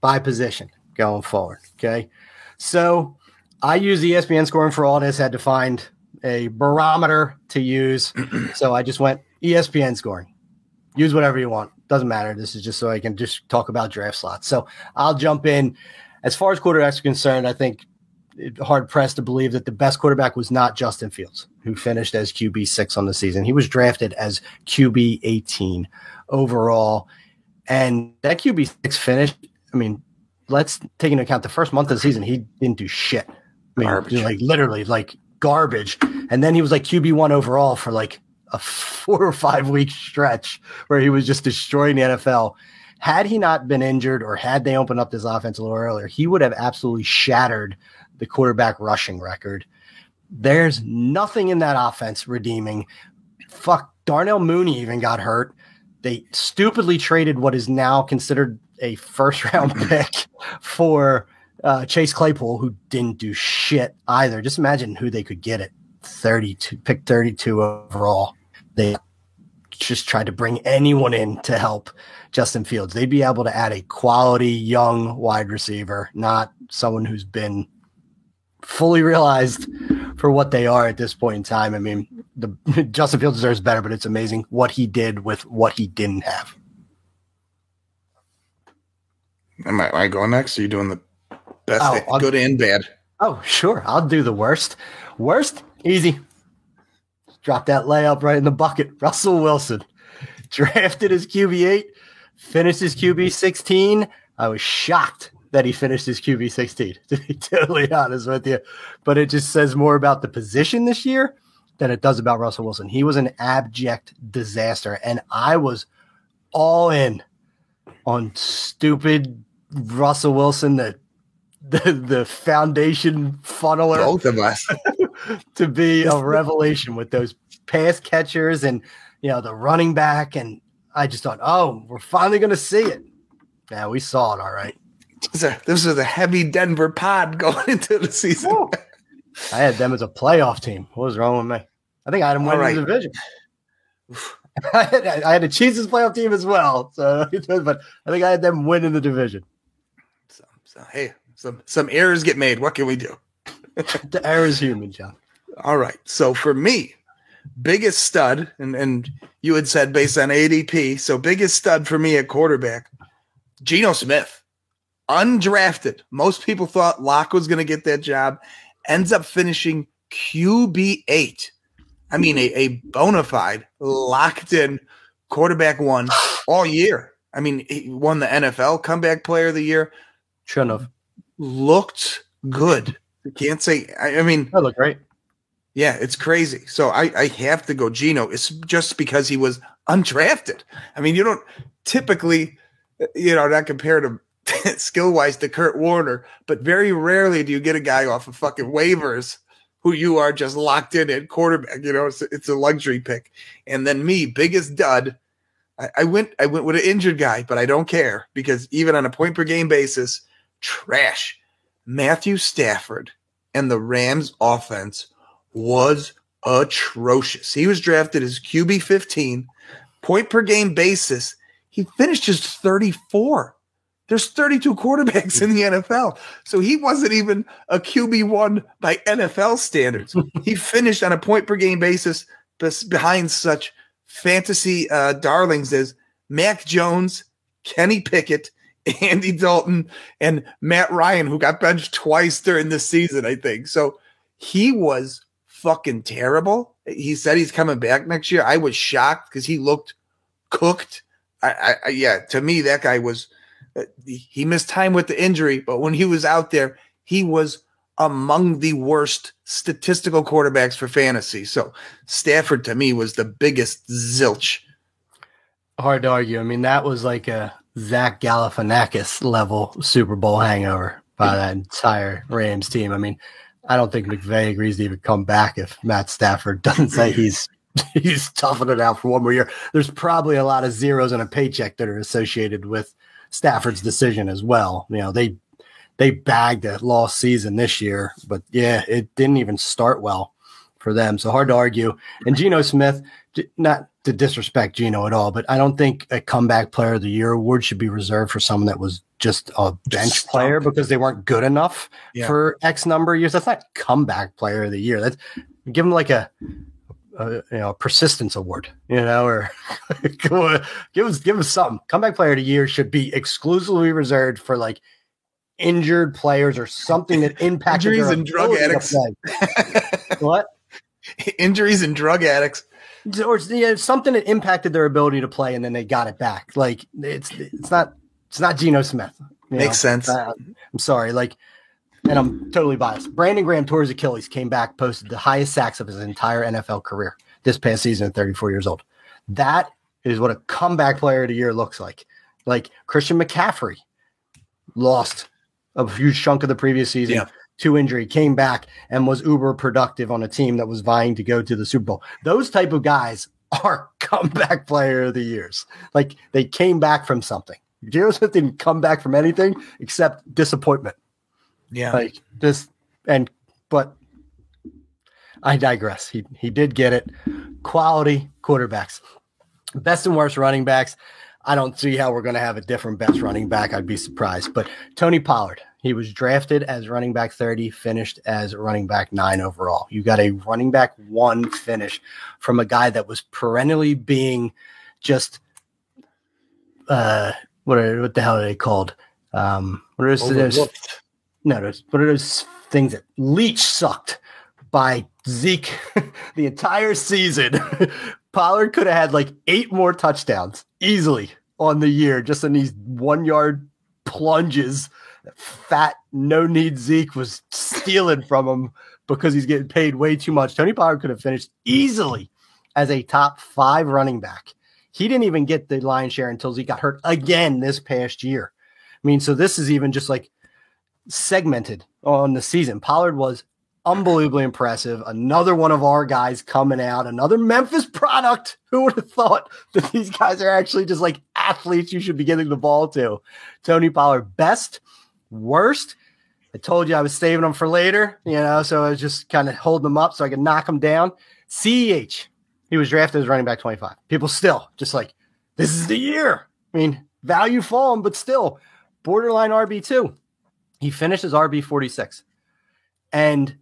By position going forward, okay? So I use ESPN scoring for all this. Had to find a barometer to use, so I just went ESPN scoring. Use whatever you want. Doesn't matter. This is just so I can just talk about draft slots. So I'll jump in. As far as quarterbacks are concerned, I think it's hard-pressed to believe that the best quarterback was not Justin Fields, who finished as QB6 on the season. He was drafted as QB18 overall, and that QB6 finish, I mean, let's take into account the first month of the season, he didn't do shit. I mean, garbage. Like literally like garbage. And then he was like QB1 overall for like a 4 or 5 week stretch where he was just destroying the NFL. Had he not been injured or had they opened up this offense a little earlier, he would have absolutely shattered the quarterback rushing record. There's nothing in that offense redeeming. Fuck, Darnell Mooney even got hurt. They stupidly traded what is now considered a first-round pick for Chase Claypool, who didn't do shit either. Just imagine who they could get at 32, pick 32 overall. They just tried to bring anyone in to help Justin Fields. They'd be able to add a quality young wide receiver, not someone who's been fully realized for what they are at this point in time. I mean, Justin Fields deserves better, but it's amazing what he did with what he didn't have. Am I going next? Are you doing the best, good and bad? Oh, sure. I'll do the worst. Worst, easy. Drop that layup right in the bucket. Russell Wilson, drafted as QB8, finished as QB16. I was shocked that he finished as QB16, to be totally honest with you. But it just says more about the position this year than it does about Russell Wilson. He was an abject disaster, and I was all in on stupid Russell Wilson, the foundation funneler. Both of us. To be a revelation with those pass catchers and, you know, the running back. And I just thought, oh, we're finally going to see it. Yeah, we saw it, all right. This is a heavy Denver pod going into the season. Woo. I had them as a playoff team. What was wrong with me? I think I had them winning the division. Oof. I had a Chiefs playoff team as well, so but I think I had them winning the division. So hey, some errors get made. What can we do? The error is human, John. All right. So for me, biggest stud, and you had said based on ADP, so biggest stud for me at quarterback, Geno Smith, undrafted. Most people thought Locke was going to get that job. Ends up finishing QB8. I mean, a bona fide, locked-in quarterback one all year. I mean, he won the NFL Comeback Player of the Year. Sure enough. Looked good. Can't say – I mean – that looked great. Yeah, it's crazy. So I have to go Geno. It's just because he was undrafted. I mean, you don't typically – you know, not compared to skill-wise to Kurt Warner, but very rarely do you get a guy off of fucking waivers who you are just locked in at quarterback. You know, it's a luxury pick. And then me, biggest dud. I went with an injured guy, but I don't care because even on a point-per-game basis, trash. Matthew Stafford and the Rams offense was atrocious. He was drafted as QB 15. Point-per-game basis, he finished just 34. There's 32 quarterbacks in the NFL. So he wasn't even a QB1 by NFL standards. He finished on a point-per-game basis behind such fantasy darlings as Mac Jones, Kenny Pickett, Andy Dalton, and Matt Ryan, who got benched twice during the season, I think. So he was fucking terrible. He said he's coming back next year. I was shocked because he looked cooked. Yeah, to me, that guy was – he missed time with the injury, but when he was out there, he was among the worst statistical quarterbacks for fantasy. So Stafford, to me, was the biggest zilch. Hard to argue. I mean, that was like a – Zach Galifianakis level Super Bowl hangover by that entire Rams team. I mean, I don't think McVay agrees to even come back if Matt Stafford doesn't say he's toughing it out for one more year. There's probably a lot of zeros and a paycheck that are associated with Stafford's decision as well. You know, they bagged a lost season this year, but yeah, it didn't even start well for them. So hard to argue. And Geno Smith, not to disrespect Geno at all, but I don't think a Comeback Player of the Year award should be reserved for someone that was just a bench player because they weren't good enough for X number of years. That's not Comeback Player of the Year. That's give him like a you know, persistence award, you know, or give him something. Comeback Player of the Year should be exclusively reserved for like injured players or something that impacted injuries and drug addicts. What? Injuries and drug addicts. Or something that impacted their ability to play, and then they got it back. Like it's not Geno Smith. Makes sense. I'm sorry. Like, and I'm totally biased. Brandon Graham tore his Achilles, came back, posted the highest sacks of his entire NFL career this past season at 34 years old. That is what a Comeback Player of the Year looks like. Like Christian McCaffrey lost a huge chunk of the previous season. Yeah. To injury, came back and was uber productive on a team that was vying to go to the Super Bowl. Those type of guys are Comeback Player of the Years. Like they came back from something. Geno Smith didn't come back from anything except disappointment. Yeah. Like this and but I digress. He did get it. Quality quarterbacks. Best and worst running backs. I don't see how we're going to have a different best running back. I'd be surprised. But Tony Pollard, he was drafted as running back 30, finished as running back 9 overall. You got a running back 1 finish from a guy that was perennially being just what the hell are they called? What are those? No, what are those things that Leach sucked by Zeke the entire season? Pollard could have had like 8 more touchdowns easily on the year just in these 1-yard plunges. Fat, no-need Zeke was stealing from him because he's getting paid way too much. Tony Pollard could have finished easily as a top 5 running back. He didn't even get the lion's share until Zeke got hurt again this past year. I mean, so this is even just like segmented on the season. Pollard was unbelievably impressive. Another one of our guys coming out, another Memphis product. Who would have thought that these guys are actually just like athletes you should be getting the ball to? Tony Pollard, best, worst. I told you I was saving them for later, you know, so I was just kind of holding them up so I could knock them down. CEH, he was drafted as running back 25. People still just like, this is the year. I mean, value falling, but still borderline RB2. He finished as RB 46 and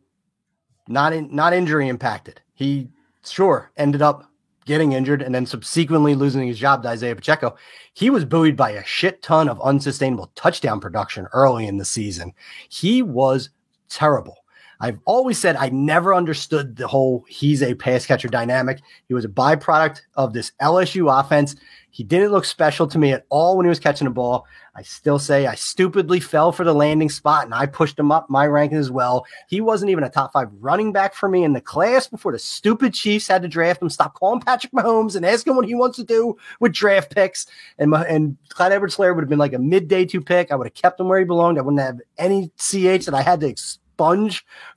not injury impacted. He sure ended up getting injured and then subsequently losing his job to Isaiah Pacheco. He was buoyed by a shit ton of unsustainable touchdown production early in the season. He was terrible. I've always said I never understood the whole he's a pass catcher dynamic. He was a byproduct of this LSU offense. He didn't look special to me at all when he was catching the ball. I still say I stupidly fell for the landing spot, and I pushed him up my ranking as well. He wasn't even a top 5 running back for me in the class before the stupid Chiefs had to draft him. Stop calling Patrick Mahomes and ask him what he wants to do with draft picks. And Clyde Edwards-Helaire would have been like a midday 2 pick. I would have kept him where he belonged. I wouldn't have any CH that I had to expunge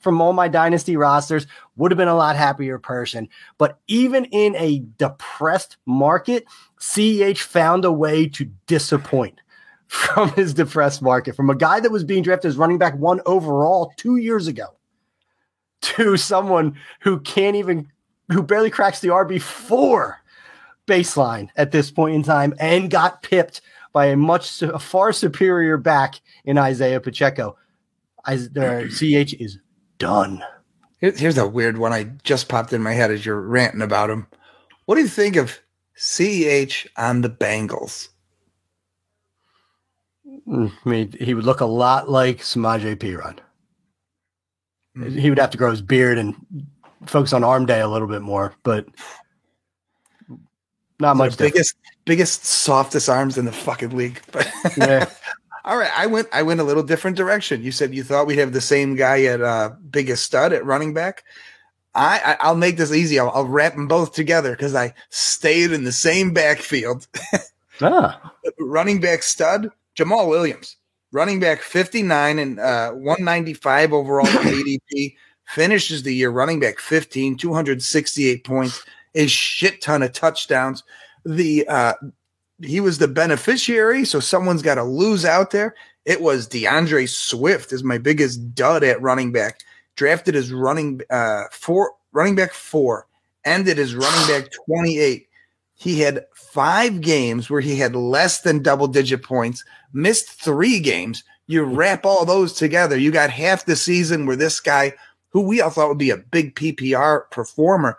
from all my dynasty rosters. Would have been a lot happier person. But even in a depressed market, CH found a way to disappoint from his depressed market, from a guy that was being drafted as running back 1 overall 2 years ago to someone who barely cracks the RB4 baseline at this point in time and got pipped by a far superior back in Isaiah Pacheco. CH is done. Here's a weird one I just popped in my head as you're ranting about him. What do you think of CH on the Bengals? I mean, he would look a lot like Samaje Perine. Mm-hmm. He would have to grow his beard and focus on arm day a little bit more, but not much. Biggest, softest arms in the fucking league. But yeah. All right, I went a little different direction. You said you thought we'd have the same guy at biggest stud at running back. I'll make this easy. I'll wrap them both together because I stayed in the same backfield. Running back stud. Jamal Williams, running back 59 and 195 overall ADP, finishes the year running back 15, 268 points, a shit ton of touchdowns. He was the beneficiary, so someone's got to lose out there. It was DeAndre Swift is my biggest dud at running back. Drafted as running back 4, ended as running back 28. He had 5 games where he had less than double-digit points, missed 3 games. You wrap all those together, you got half the season where this guy, who we all thought would be a big PPR performer,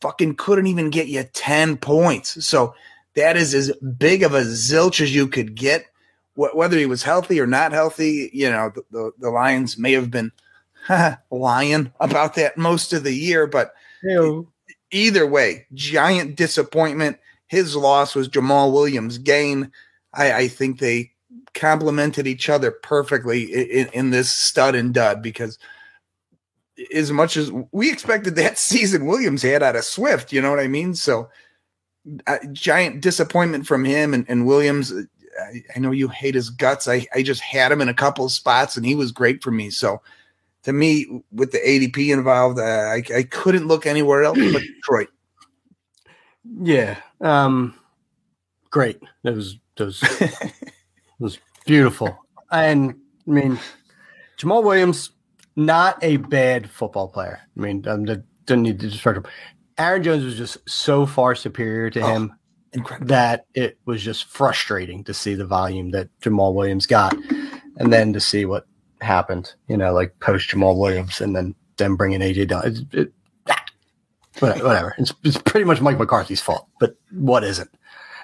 fucking couldn't even get you 10 points. So that is as big of a zilch as you could get. Whether he was healthy or not healthy, you know, the Lions may have been lying about that most of the year, but ew. Either way, giant disappointment. His loss was Jamal Williams' gain. I think they complemented each other perfectly in this stud and dud because as much as we expected that season Williams had out of Swift, you know what I mean? So giant disappointment from him and Williams. I know you hate his guts. I just had him in a couple of spots, and he was great for me. So to me, with the ADP involved, I couldn't look anywhere else but Detroit. Yeah, great. It was beautiful. And I mean, Jamal Williams, not a bad football player. I mean, didn't need to distract him. Aaron Jones was just so far superior to him that it was just frustrating to see the volume that Jamal Williams got, and then to see what happened, you know, like post Jamal Williams and then bringing AJ down. Whatever. It's pretty much Mike McCarthy's fault, but what isn't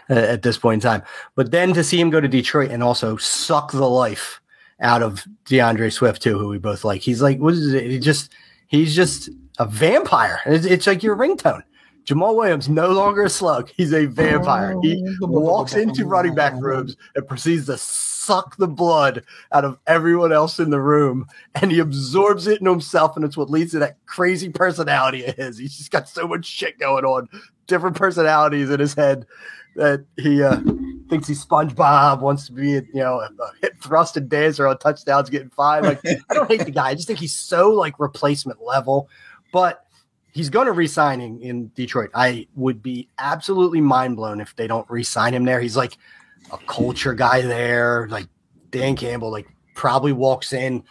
at this point in time? But then to see him go to Detroit and also suck the life out of DeAndre Swift too, who we both like. He's like, what is it? He's just a vampire. It's like your ringtone. Jamal Williams, no longer a slug. He's a vampire. He walks into running back rooms and proceeds to suck the blood out of everyone else in the room, and he absorbs it in himself, and it's what leads to that crazy personality of his. He's just got so much shit going on, different personalities in his head that he thinks he's SpongeBob, wants to be a hip thrust and dancer on touchdowns getting 5. Like, I don't hate the guy. I just think he's so like replacement level, but he's going to re-sign in Detroit. I would be absolutely mind-blown if they don't re-sign him there. He's like a culture guy there. Like Dan Campbell probably walks in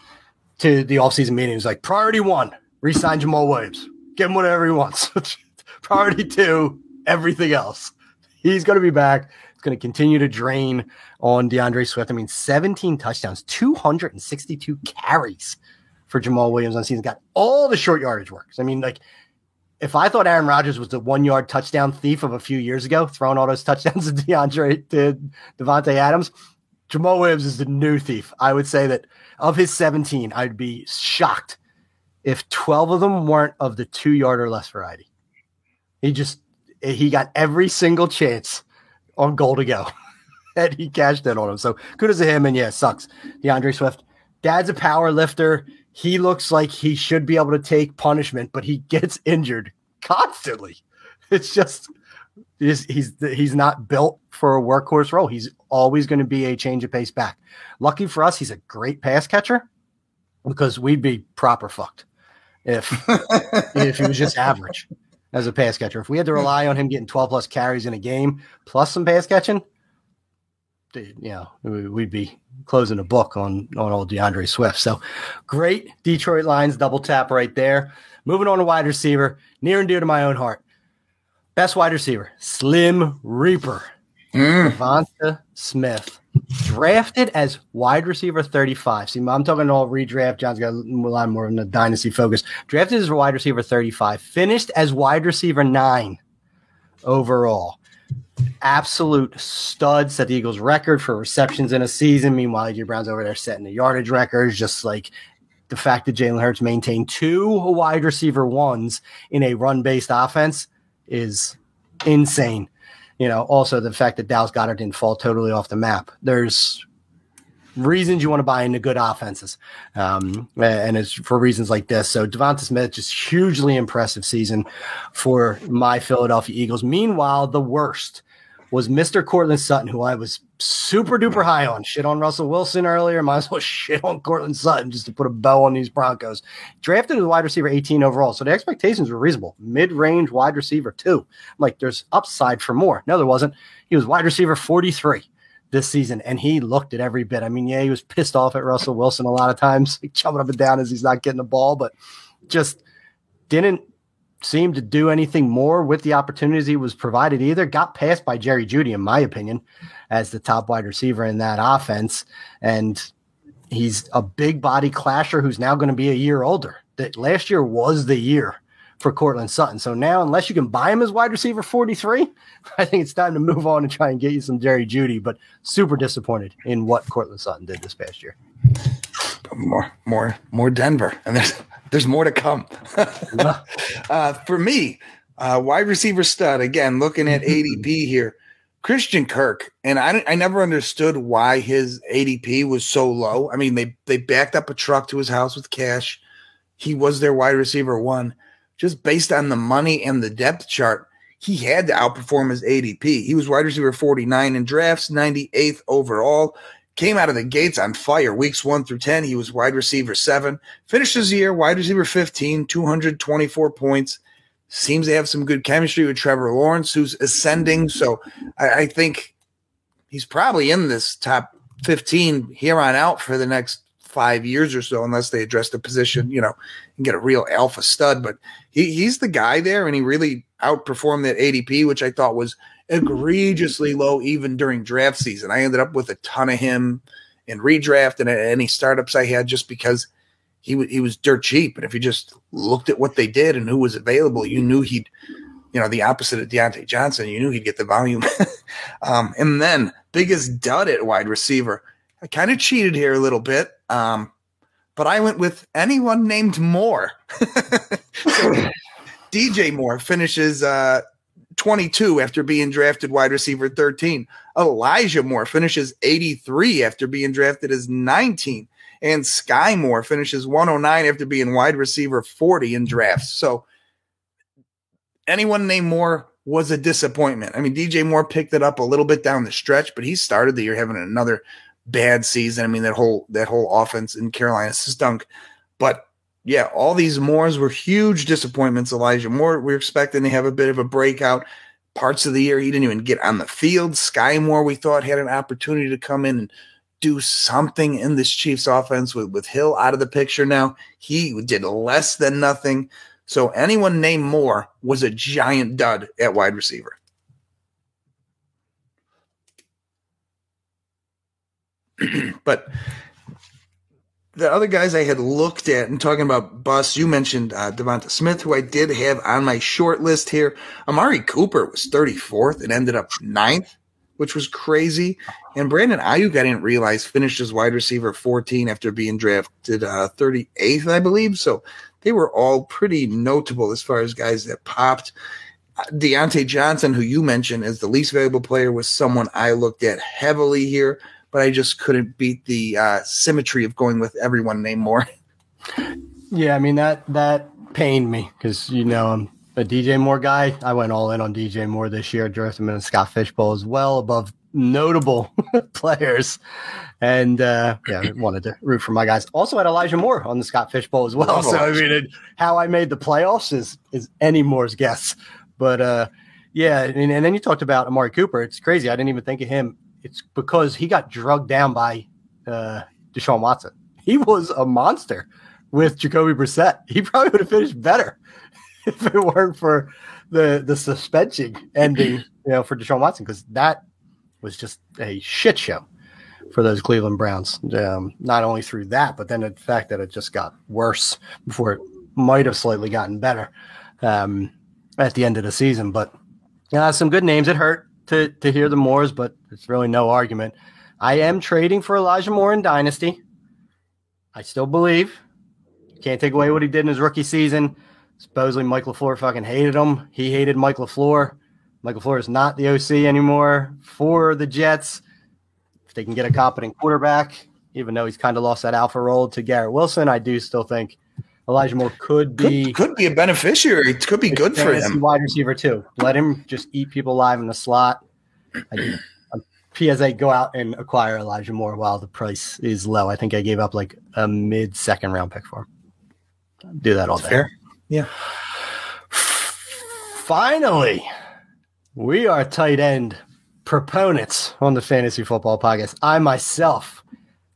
to the offseason meeting. He's like, priority 1, re-sign Jamal Williams. Give him whatever he wants. Priority 2, everything else. He's going to be back. It's going to continue to drain on DeAndre Swift. I mean, 17 touchdowns, 262 carries for Jamal Williams on the season. Got all the short yardage works. I mean, if I thought Aaron Rodgers was the 1-yard touchdown thief of a few years ago, throwing all those touchdowns to Devontae Adams, Jamal Williams is the new thief. I would say that of his 17, I'd be shocked if 12 of them weren't of the 2 yard or less variety. He got every single chance on goal to go, and he cashed in on him. So kudos to him. And yeah, it sucks. DeAndre Swift, dad's a power lifter. He looks like he should be able to take punishment, but he gets injured constantly. It's just he's not built for a workhorse role. He's always going to be a change of pace back. Lucky for us, he's a great pass catcher because we'd be proper fucked if he was just average as a pass catcher. If we had to rely on him getting 12 plus carries in a game plus some pass catching, dude, you know, we'd be closing a book on old DeAndre Swift. So great Detroit Lions double tap right there. Moving on to wide receiver, near and dear to my own heart. Best wide receiver, Slim Reaper, DeVonta Smith, drafted as wide receiver 35. See, I'm talking all redraft. John's got a lot more on the dynasty focus. Drafted as wide receiver 35, finished as wide receiver 9 overall. Absolute stud, set the Eagles record for receptions in a season. Meanwhile, AJ Brown's over there setting the yardage records. Just like the fact that Jalen Hurts maintained 2 wide receiver 1s in a run-based offense is insane. You know, also the fact that Dallas Goedert didn't fall totally off the map. There's reasons you want to buy into good offenses, and it's for reasons like this. So DeVonta Smith, just hugely impressive season for my Philadelphia Eagles. Meanwhile, the worst was Mr. Courtland Sutton, who I was super duper high on. Shit on Russell Wilson earlier. Might as well shit on Courtland Sutton just to put a bow on these Broncos. Drafted as wide receiver 18 overall. So the expectations were reasonable. Mid-range wide receiver 2. Like, there's upside for more. No, there wasn't. He was wide receiver 43 this season, and he looked at every bit. I mean, yeah, he was pissed off at Russell Wilson a lot of times, like jumping up and down as he's not getting the ball, but just didn't seem to do anything more with the opportunities he was provided either. Got passed by Jerry Jeudy, in my opinion, as the top wide receiver in that offense. And he's a big body clasher who's now going to be a year older. That last year was the year for Courtland Sutton. So now, unless you can buy him as wide receiver 43, I think it's time to move on and try and get you some Jerry Jeudy, but super disappointed in what Courtland Sutton did this past year. More Denver. And there's more to come. For me, wide receiver stud, again, looking at ADP here, Christian Kirk. And I never understood why his ADP was so low. I mean, they backed up a truck to his house with cash. He was their wide receiver 1. Just based on the money and the depth chart, he had to outperform his ADP. He was wide receiver 49 in drafts, 98th overall. Came out of the gates on fire. Weeks 1 through 10, he was wide receiver 7. Finishes the year wide receiver 15, 224 points. Seems to have some good chemistry with Trevor Lawrence, who's ascending. So I think he's probably in this top 15 here on out for the next 5 years or so, unless they address the position, you know, and get a real alpha stud. But he's the guy there, and he really outperformed that ADP, which I thought was egregiously low even during draft season. I ended up with a ton of him in redraft and at any startups I had, just because he was dirt cheap. And if you just looked at what they did and who was available, you knew he'd, you know, the opposite of Deontay Johnson, you knew he'd get the volume. And then biggest dud at wide receiver. I kind of cheated here a little bit. But I went with anyone named Moore. So DJ Moore finishes 22 after being drafted wide receiver 13. Elijah Moore finishes 83 after being drafted as 19. And Sky Moore finishes 109 after being wide receiver 40 in drafts. So anyone named Moore was a disappointment. I mean, DJ Moore picked it up a little bit down the stretch, but he started the year having another bad season. I mean, that whole offense in Carolina stunk. But yeah, all these Moores were huge disappointments. Elijah Moore, we're expecting to have a bit of a breakout. Parts of the year, he didn't even get on the field. Sky Moore, we thought, had an opportunity to come in and do something in this Chiefs offense with Hill out of the picture now. He did less than nothing. So anyone named Moore was a giant dud at wide receiver. But the other guys I had looked at, and talking about bus, you mentioned DeVonta Smith, who I did have on my short list here. Amari Cooper was 34th and ended up 9th, which was crazy. And Brandon Ayuk, I didn't realize, finished as wide receiver 14 after being drafted 38th, I believe. So they were all pretty notable as far as guys that popped. Deontay Johnson, who you mentioned as the least valuable player, was someone I looked at heavily here, but I just couldn't beat the symmetry of going with everyone named Moore. Yeah, I mean, that pained me because, you know, I'm a DJ Moore guy. I went all in on DJ Moore this year, drafted him in a Scott Fishbowl as well, above notable players. And yeah, I wanted to root for my guys. Also had Elijah Moore on the Scott Fishbowl as well. So, I mean, how I made the playoffs is any Moore's guess. But, yeah, and then you talked about Amari Cooper. It's crazy. I didn't even think of him. It's because he got drugged down by Deshaun Watson. He was a monster with Jacoby Brissett. He probably would have finished better if it weren't for the suspension ending, you know, for Deshaun Watson, because that was just a shit show for those Cleveland Browns. Not only through that, but then the fact that it just got worse before it might have slightly gotten better at the end of the season. But some good names. It hurt to hear the Moores, but it's really no argument. I am trading for Elijah Moore in Dynasty. I still believe. Can't take away what he did in his rookie season. Supposedly Mike LaFleur fucking hated him. He hated Mike LaFleur. Mike LaFleur is not the OC anymore for the Jets. If they can get a competent quarterback, even though he's kind of lost that alpha role to Garrett Wilson, I do still think Elijah Moore could be a beneficiary. It could be good for him. Wide receiver too. Let him just eat people alive in the slot. PSA, go out and acquire Elijah Moore while the price is low. I think I gave up like a mid-second round pick for him. Do that all day. Fair. Yeah. Finally, we are tight end proponents on the Fantasy Football Podcast. I myself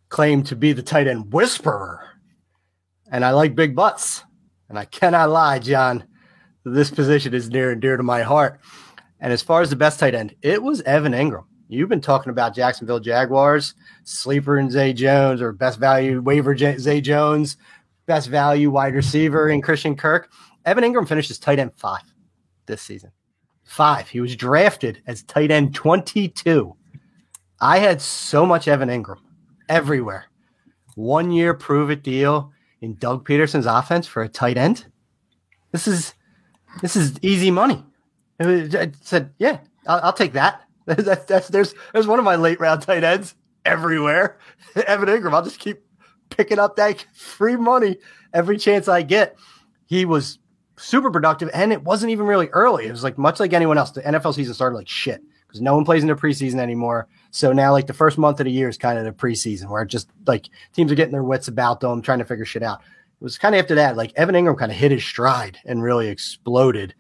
claim to be the tight end whisperer, and I like big butts. And I cannot lie, John, this position is near and dear to my heart. And as far as the best tight end, it was Evan Engram. You've been talking about Jacksonville Jaguars, sleeper in Zay Jones, or best value waiver Zay Jones, best value wide receiver in Christian Kirk. Evan Engram finished as tight end 5 this season. 5. He was drafted as tight end 22. I had so much Evan Engram everywhere. 1 year prove-it deal in Doug Peterson's offense for a tight end. This is easy money. I said, yeah, I'll take that. There's one of my late round tight ends everywhere. Evan Engram, I'll just keep picking up that free money every chance I get. He was super productive, and it wasn't even really early. It was like much like anyone else. The NFL season started like shit because no one plays in the preseason anymore. So now like the first month of the year is kind of the preseason where just like teams are getting their wits about them, trying to figure shit out. It was kind of after that, like Evan Engram kind of hit his stride and really exploded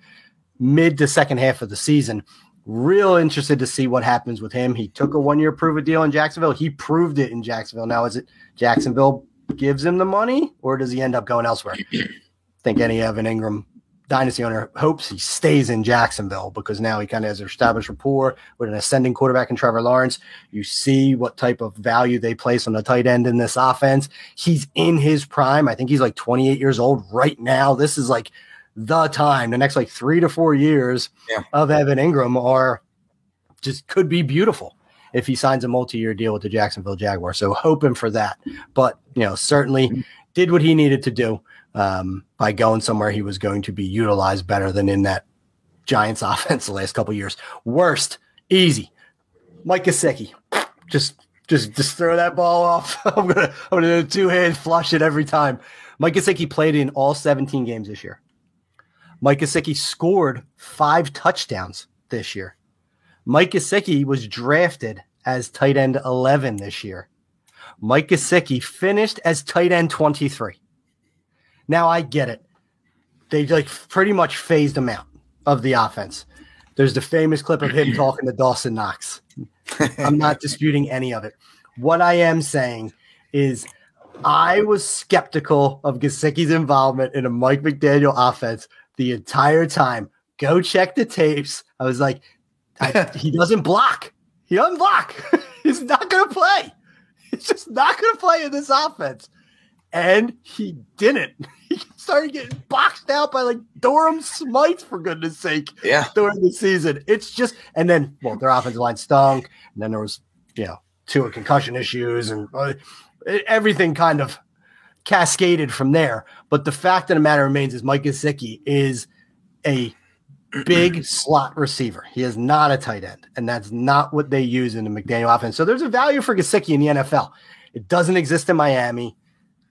mid to second half of the season. Real interested to see what happens with him. He took a 1 year prove a deal in Jacksonville. He proved it in Jacksonville. Now, is it Jacksonville gives him the money, or does he end up going elsewhere? I think any Evan Engram dynasty owner hopes he stays in Jacksonville because now he kind of has established rapport with an ascending quarterback in Trevor Lawrence. You see what type of value they place on the tight end in this offense. He's in his prime. I think he's like 28 years old right now. This is like the time, the next like 3 to 4 years of Evan Engram could be beautiful if he signs a multi-year deal with the Jacksonville Jaguars. So hoping for that, but you know, certainly did what he needed to do by going somewhere he was going to be utilized better than in that Giants offense the last couple of years. Worst, easy. Mike Gesicki, just throw that ball off. I'm gonna do two-hand flush it every time. Mike Gesicki played in all 17 games this year. Mike Gesicki scored 5 touchdowns this year. Mike Gesicki was drafted as tight end 11 this year. Mike Gesicki finished as tight end 23. Now I get it. They like pretty much phased him out of the offense. There's the famous clip of him talking to Dawson Knox. I'm not disputing any of it. What I am saying is I was skeptical of Gesicki's involvement in a Mike McDaniel offense the entire time. Go check the tapes. I was like, he doesn't block. He doesn't block. He's not going to play. He's just not going to play in this offense. And he didn't. He started getting boxed out by like Durham Smythe, for goodness sake, during the season. It's just, and then, well, their offensive line stunk. And then there was, you know, 2 concussion issues and everything kind of cascaded from there. But the fact of the matter remains is Mike Gesicki is a big slot receiver. He is not a tight end, and that's not what they use in the McDaniel offense. So there's a value for Gesicki in the NFL. It doesn't exist in Miami.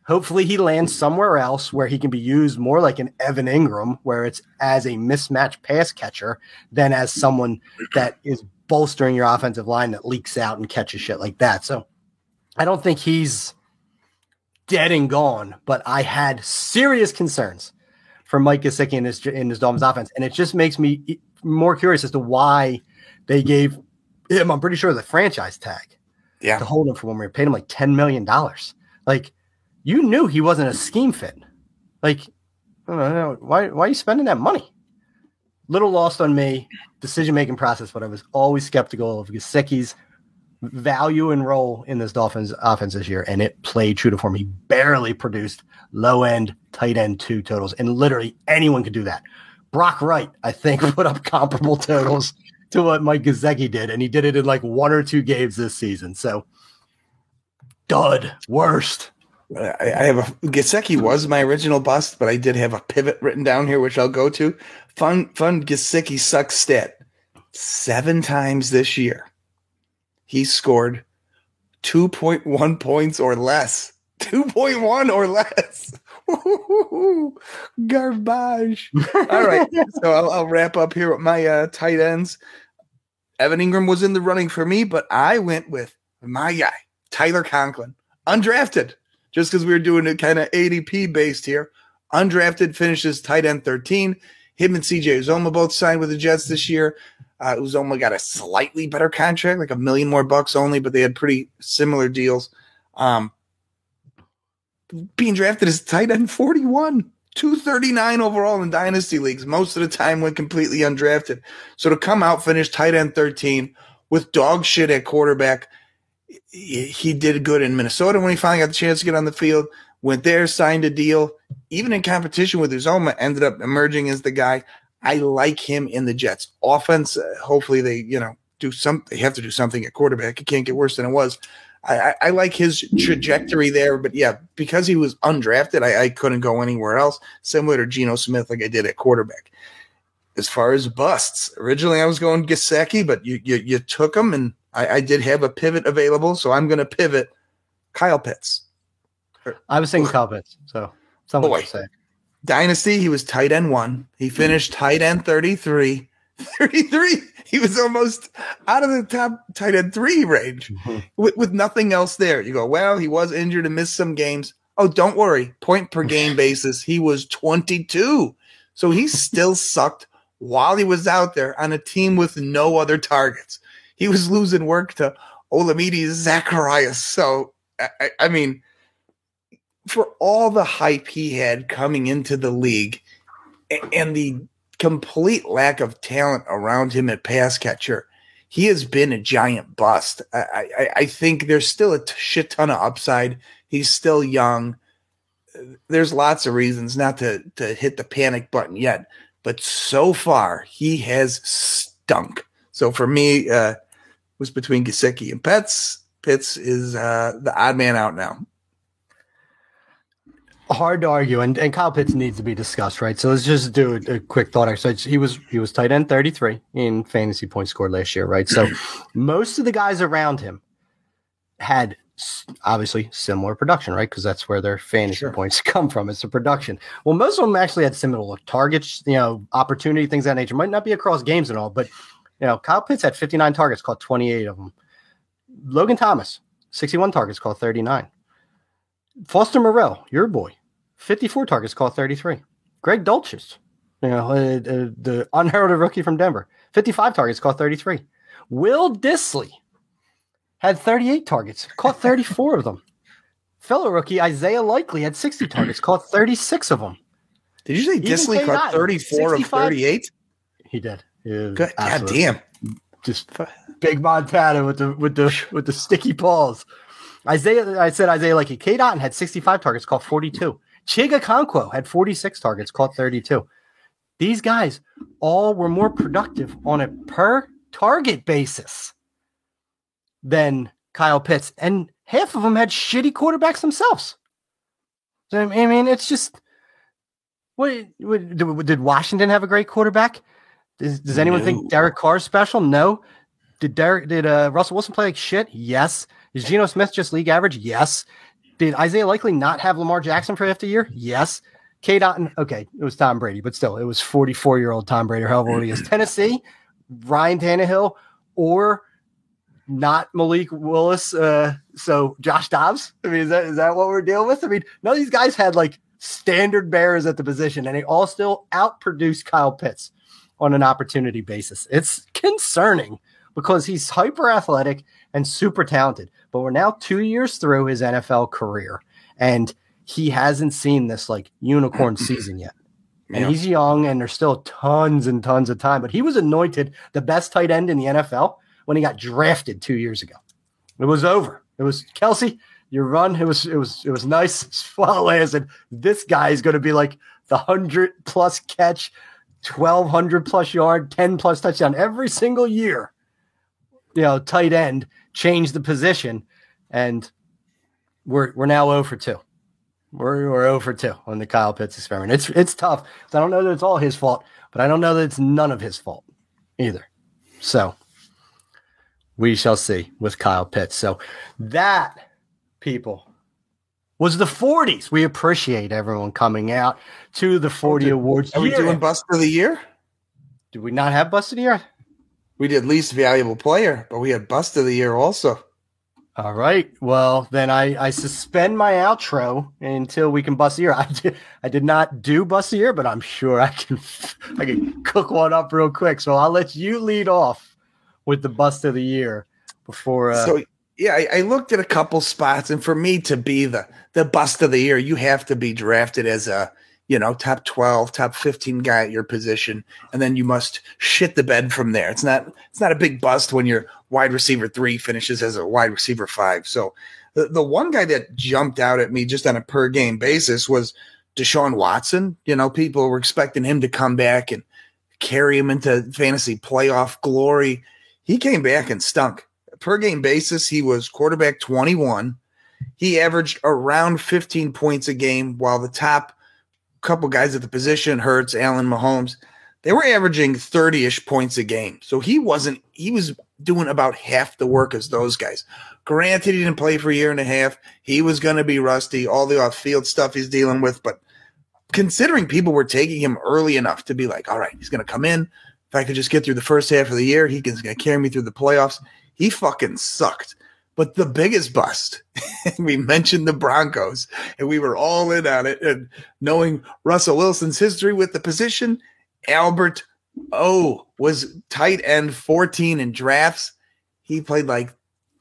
Hopefully he lands somewhere else where he can be used more like an Evan Engram, where it's as a mismatch pass catcher than as someone that is bolstering your offensive line that leaks out and catches shit like that. So I don't think he's dead and gone, but I had serious concerns for Mike Gesicki in this Dolphins offense. And it just makes me more curious as to why they gave him, I'm pretty sure, the franchise tag to hold him for when we paid him like $10 million. Like, you knew he wasn't a scheme fit. Like, I don't know, why are you spending that money? Little lost on me, decision-making process, but I was always skeptical of Gesicki's value and role in this Dolphins offense this year, and it played true to form. He barely produced low-end, tight-end two totals, and literally anyone could do that. Brock Wright, I think, put up comparable totals to what Mike Gesicki did, and he did it in like one or two games this season. So, dud, worst. I have a Gesicki was my original bust, but I did have a pivot written down here, which I'll go to. Fun Gesicki sucks stat. 7 times this year, he scored 2.1 points or less. 2.1 or less. Garbage. All right. So I'll wrap up here with my tight ends. Evan Engram was in the running for me, but I went with my guy, Tyler Conklin, undrafted, just because we were doing it kind of ADP based here. Undrafted finishes tight end 13. Him and C.J. Uzoma both signed with the Jets this year. Uzoma got a slightly better contract, like $1 million more bucks only, but they had pretty similar deals. Being drafted as tight end 41, 239 overall in dynasty leagues, most of the time went completely undrafted. So to come out, finish tight end 13 with dog shit at quarterback, he did good in Minnesota when he finally got the chance to get on the field, went there, signed a deal. Even in competition with Uzoma, ended up emerging as the guy. I like him in the Jets offense. Hopefully they, do some. They have to do something at quarterback. It can't get worse than it was. I like his trajectory there, but yeah, because he was undrafted, I couldn't go anywhere else. Similar to Geno Smith, like I did at quarterback. As far as busts, originally I was going Gesicki, but you took him, and I did have a pivot available, so I'm going to pivot Kyle Pitts. I was thinking Kyle Pitts, so someone would say. Dynasty, he was tight end 1. He finished tight end 33. 33, he was almost out of the top tight end 3 range with nothing else there. You go, well, he was injured and missed some games. Oh, don't worry. Point per game basis, he was 22. So he still sucked while he was out there on a team with no other targets. He was losing work to Olamide Zacharias. So, I mean, for all the hype he had coming into the league and the complete lack of talent around him at pass catcher, he has been a giant bust. I think there's still a shit ton of upside. He's still young. There's lots of reasons not to hit the panic button yet, but so far he has stunk. So for me, it was between Gesicki and Pitts. Pitts is the odd man out now. Hard to argue, and Kyle Pitts needs to be discussed, right? So let's just do a quick thought exercise. He was tight end 33 in fantasy points scored last year, right? So most of the guys around him had obviously similar production, right? Because that's where their fantasy points come from. It's the production. Well, most of them actually had similar targets, opportunity, things of that nature. Might not be across games and all, but Kyle Pitts had 59 targets, caught 28 of them. Logan Thomas, 61 targets, caught 39. Foster Moreau, your boy, 54 targets, caught 33. Greg Dulcich, the unheralded rookie from Denver, 55 targets, caught 33. Will Disley had 38 targets, caught 34 of them. Fellow rookie Isaiah Likely had 60 targets, caught 36 of them. Did you say Disley caught 34 of 38? He did. God damn! Just big Montana with the sticky paws. Isaiah Likely. K. Dotton had 65 targets, caught 42. Chiga Conquo had 46 targets, caught 32. These guys all were more productive on a per-target basis than Kyle Pitts, and half of them had shitty quarterbacks themselves. I mean, it's just what did Washington have a great quarterback? Does anyone think Derek Carr's special? No. Did Russell Wilson play like shit? Yes. Is Geno Smith just league average? Yes. Did Isaiah likely not have Lamar Jackson for half the year? Yes. K-Dotton, okay, it was Tom Brady, but still, it was 44-year-old Tom Brady, however old he is. Tennessee, Ryan Tannehill, or not Malik Willis, so Josh Dobbs. I mean, is that what we're dealing with? I mean, none of these guys had, like, standard bearers at the position, and they all still outproduced Kyle Pitts on an opportunity basis. It's concerning because he's hyper-athletic and super talented, but we're now 2 years through his NFL career, and he hasn't seen this like unicorn season yet. And he's young and there's still tons and tons of time, but he was anointed the best tight end in the NFL when he got drafted 2 years ago. It was over. It was Kelce, your run. It was nice. Swallow as in this guy is going to be like the 100+ catch, 1,200+ yard, 10+ touchdown every single year. You know, tight end changed the position and we're now 0-2. We're 0-2 on the Kyle Pitts experiment. It's tough. I don't know that it's all his fault, but I don't know that it's none of his fault either. So we shall see with Kyle Pitts. So that, people, was the 40s. We appreciate everyone coming out to the 40 awards. Are we doing Bust of the Year? Did we not have Bust of the Year? We did Least Valuable Player, but we had Bust of the Year also. All right. Well, then I suspend my outro until we can bust the year. I did not do bust the year, but I'm sure I can cook one up real quick. So I'll let you lead off with the bust of the year before. I looked at a couple spots, and for me to be the bust of the year, you have to be drafted as a top 12, top 15 guy at your position, and then you must shit the bed from there. It's not a big bust when your wide receiver 3 finishes as a wide receiver 5. So the one guy that jumped out at me just on a per game basis was Deshaun Watson. You know, people were expecting him to come back and carry him into fantasy playoff glory. He came back and stunk. Per game basis, he was quarterback 21. He averaged around 15 points a game, while the top couple guys at the position, Hurts, Allen, Mahomes, they were averaging 30-ish points a game. So he was doing about half the work as those guys. Granted, he didn't play for a year and a half. He was going to be rusty, all the off-field stuff he's dealing with. But considering people were taking him early enough to be like, all right, he's going to come in. If I could just get through the first half of the year, he's going to carry me through the playoffs. He fucking sucked. But the biggest bust, we mentioned the Broncos, and we were all in on it. And knowing Russell Wilson's history with the position, Albert O was tight end 14 in drafts. He played like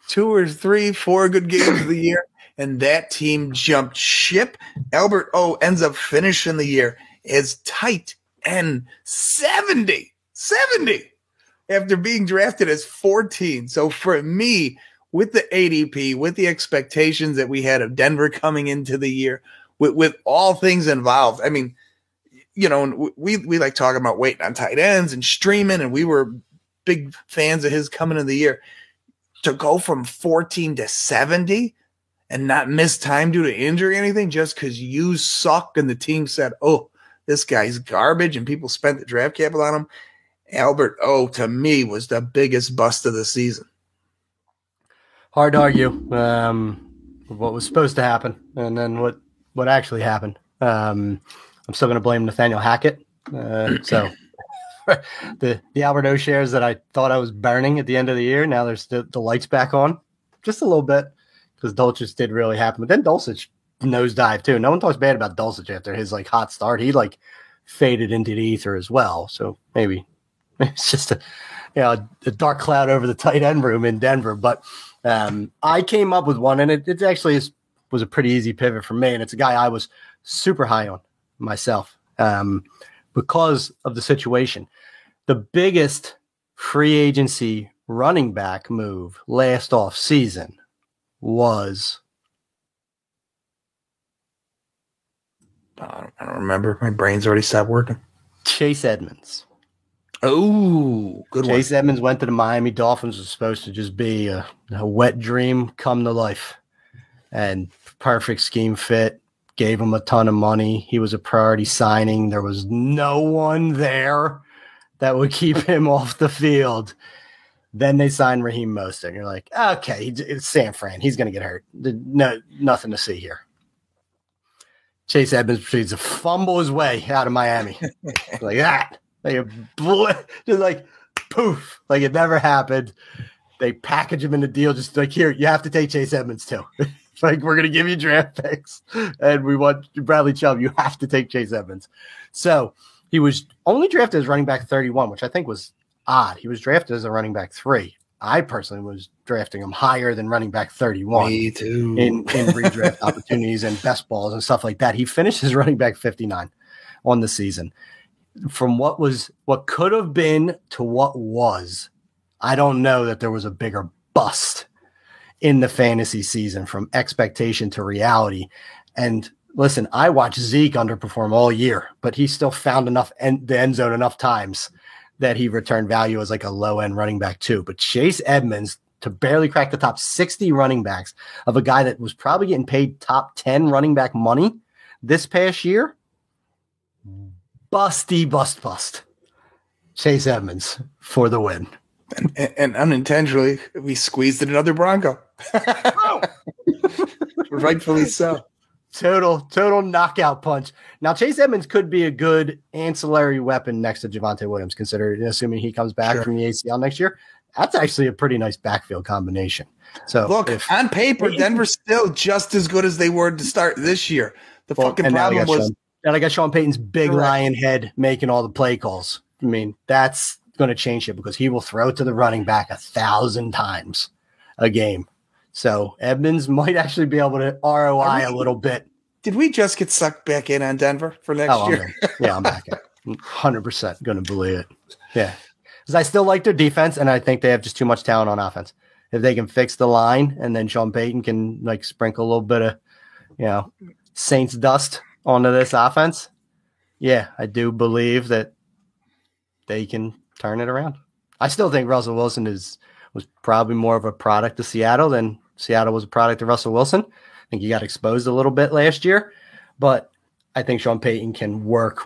2 or 3, 4 good games of the year, and that team jumped ship. Albert O ends up finishing the year as tight end 70 after being drafted as 14. So for me, with the ADP, with the expectations that we had of Denver coming into the year, with all things involved. I mean, and we like talking about waiting on tight ends and streaming, and we were big fans of his coming into the year. To go from 14 to 70 and not miss time due to injury or anything just because you suck and the team said, oh, this guy's garbage, and people spent the draft capital on him. Albert O, to me, was the biggest bust of the season. Hard to argue what was supposed to happen and then what actually happened. I'm still going to blame Nathaniel Hackett. So the Albert O shares that I thought I was burning at the end of the year, now there's the lights back on just a little bit because Dulcich did really happen. But then Dulcich nosedived too. No one talks bad about Dulcich after his hot start. He faded into the ether as well. So maybe it's just a dark cloud over the tight end room in Denver. But I came up with one, and it actually was a pretty easy pivot for me, and it's a guy I was super high on myself because of the situation. The biggest free agency running back move last off season was I don't remember. My brain's already stopped working. Chase Edmonds. Oh, good one. Chase Edmonds went to the Miami Dolphins. Was supposed to just be a wet dream come to life, and perfect scheme fit. gave him a ton of money. He was a priority signing. There was no one there that would keep him off the field. Then they signed Raheem Mostert. You're like, okay, it's San Fran. He's going to get hurt. No, nothing to see here. Chase Edmonds proceeds to fumble his way out of Miami like that. Just like poof, like it never happened. They package him in the deal, just like, here, you have to take Chase Edmonds too. Like, we're going to give you draft picks, and we want Bradley Chubb. You have to take Chase Edmonds. So he was only drafted as running back 31, which I think was odd. He was drafted as a running back 3. I personally was drafting him higher than running back 31. Me too. In redraft opportunities and best balls and stuff like that. He finished his running back 59 on the season. From what could have been to what was, I don't know that there was a bigger bust in the fantasy season from expectation to reality. And listen, I watched Zeke underperform all year, but he still found enough the end zone enough times that he returned value as like a low end running back too. But Chase Edmonds to barely crack the top 60 running backs of a guy that was probably getting paid top 10 running back money this past year. Bust. Chase Edmonds for the win. And unintentionally, we squeezed in another Bronco. Oh. Rightfully so. Total knockout punch. Now, Chase Edmonds could be a good ancillary weapon next to Javonte Williams, considering, assuming he comes back from the ACL next year. That's actually a pretty nice backfield combination. So, look, on paper, Denver's still just as good as they were to start this year. The fucking problem was that I got Sean Payton's big lion head making all the play calls. I mean, that's going to change it because he will throw to the running back 1,000 times a game. So Edmonds might actually be able to ROI a little bit. Did we just get sucked back in on Denver for next year? I'm back in. 100% going to believe it. Yeah. Because I still like their defense, and I think they have just too much talent on offense. If they can fix the line, and then Sean Payton can like sprinkle a little bit of, Saints dust onto this offense. Yeah, I do believe that they can turn it around. I still think Russell Wilson was probably more of a product of Seattle than Seattle was a product of Russell Wilson. I think he got exposed a little bit last year, but I think Sean Payton can work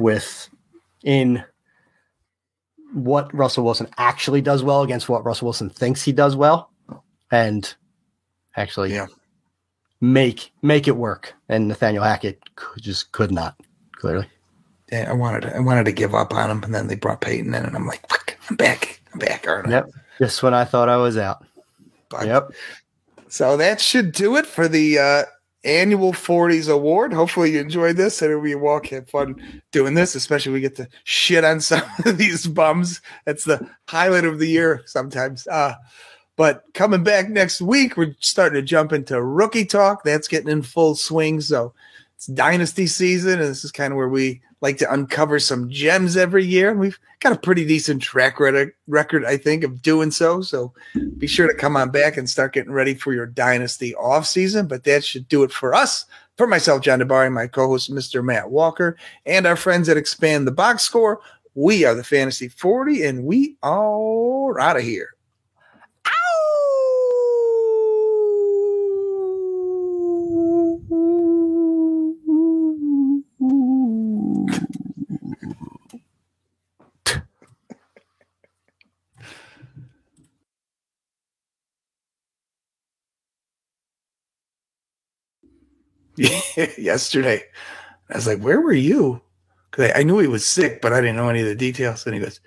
in what Russell Wilson actually does well against what Russell Wilson thinks he does well and actually make it work. And Nathaniel Hackett just could not, clearly. Yeah, I wanted to give up on him, and then they brought Peyton in, and I'm like, fuck, I'm back, aren't I? Yep. Just when I thought I was out. But, yep. So that should do it for the annual 40s award. Hopefully you enjoyed this. And we had fun doing this, especially we get to shit on some of these bums. That's the highlight of the year sometimes. But coming back next week, we're starting to jump into rookie talk. That's getting in full swing. So it's dynasty season, and this is kind of where we like to uncover some gems every year. And we've got a pretty decent track record, I think, of doing so. So be sure to come on back and start getting ready for your dynasty offseason. But that should do it for us. For myself, John Dabari, my co-host, Mr. Matt Walker, and our friends at Expand the Box Score, we are the Fantasy 40, and we are out of here. Yesterday, I was like, where were you? Because I knew he was sick, but I didn't know any of the details. And he goes,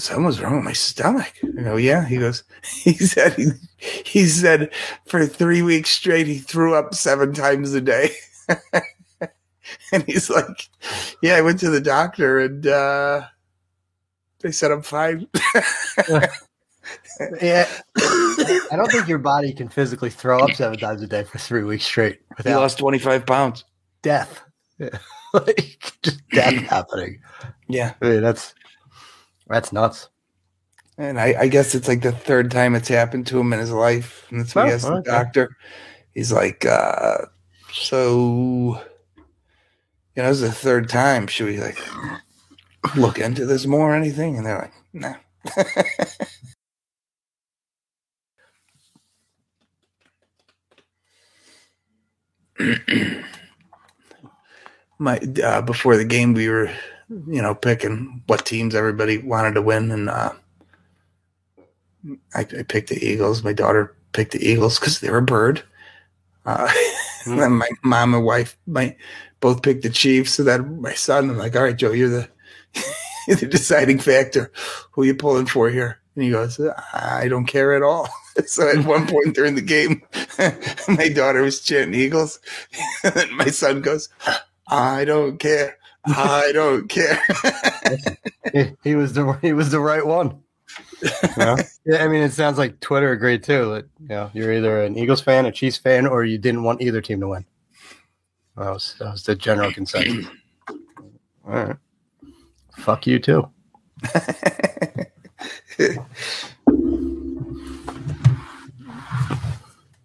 something was wrong with my stomach. I go, yeah. He goes, he said for 3 weeks straight, he threw up 7 times a day. And he's like, yeah, I went to the doctor, and they said I'm fine. Yeah, I don't think your body can physically throw up 7 times a day for 3 weeks straight. He lost 25 pounds. Death. Yeah. Just death happening. Yeah. I mean, that's nuts. And I guess it's like the 3rd time it's happened to him in his life. And that's when he asked the doctor. He's like, this is the 3rd time. Should we like look into this more or anything? And they're like, no. before the game, we were, picking what teams everybody wanted to win, and I picked the Eagles. My daughter picked the Eagles because they're a bird. And my mom and wife both picked the Chiefs. So that my son, I'm like, all right, Joe, you're the the deciding factor. Who are you pulling for here? And he goes, I don't care at all. So at one point during the game, my daughter was chanting Eagles. And my son goes, I don't care. I don't care. He was the right one. Well, yeah, I mean, it sounds like Twitter agreed too. That you're either an Eagles fan, a Chiefs fan, or you didn't want either team to win. That was the general consensus. All right, fuck you too.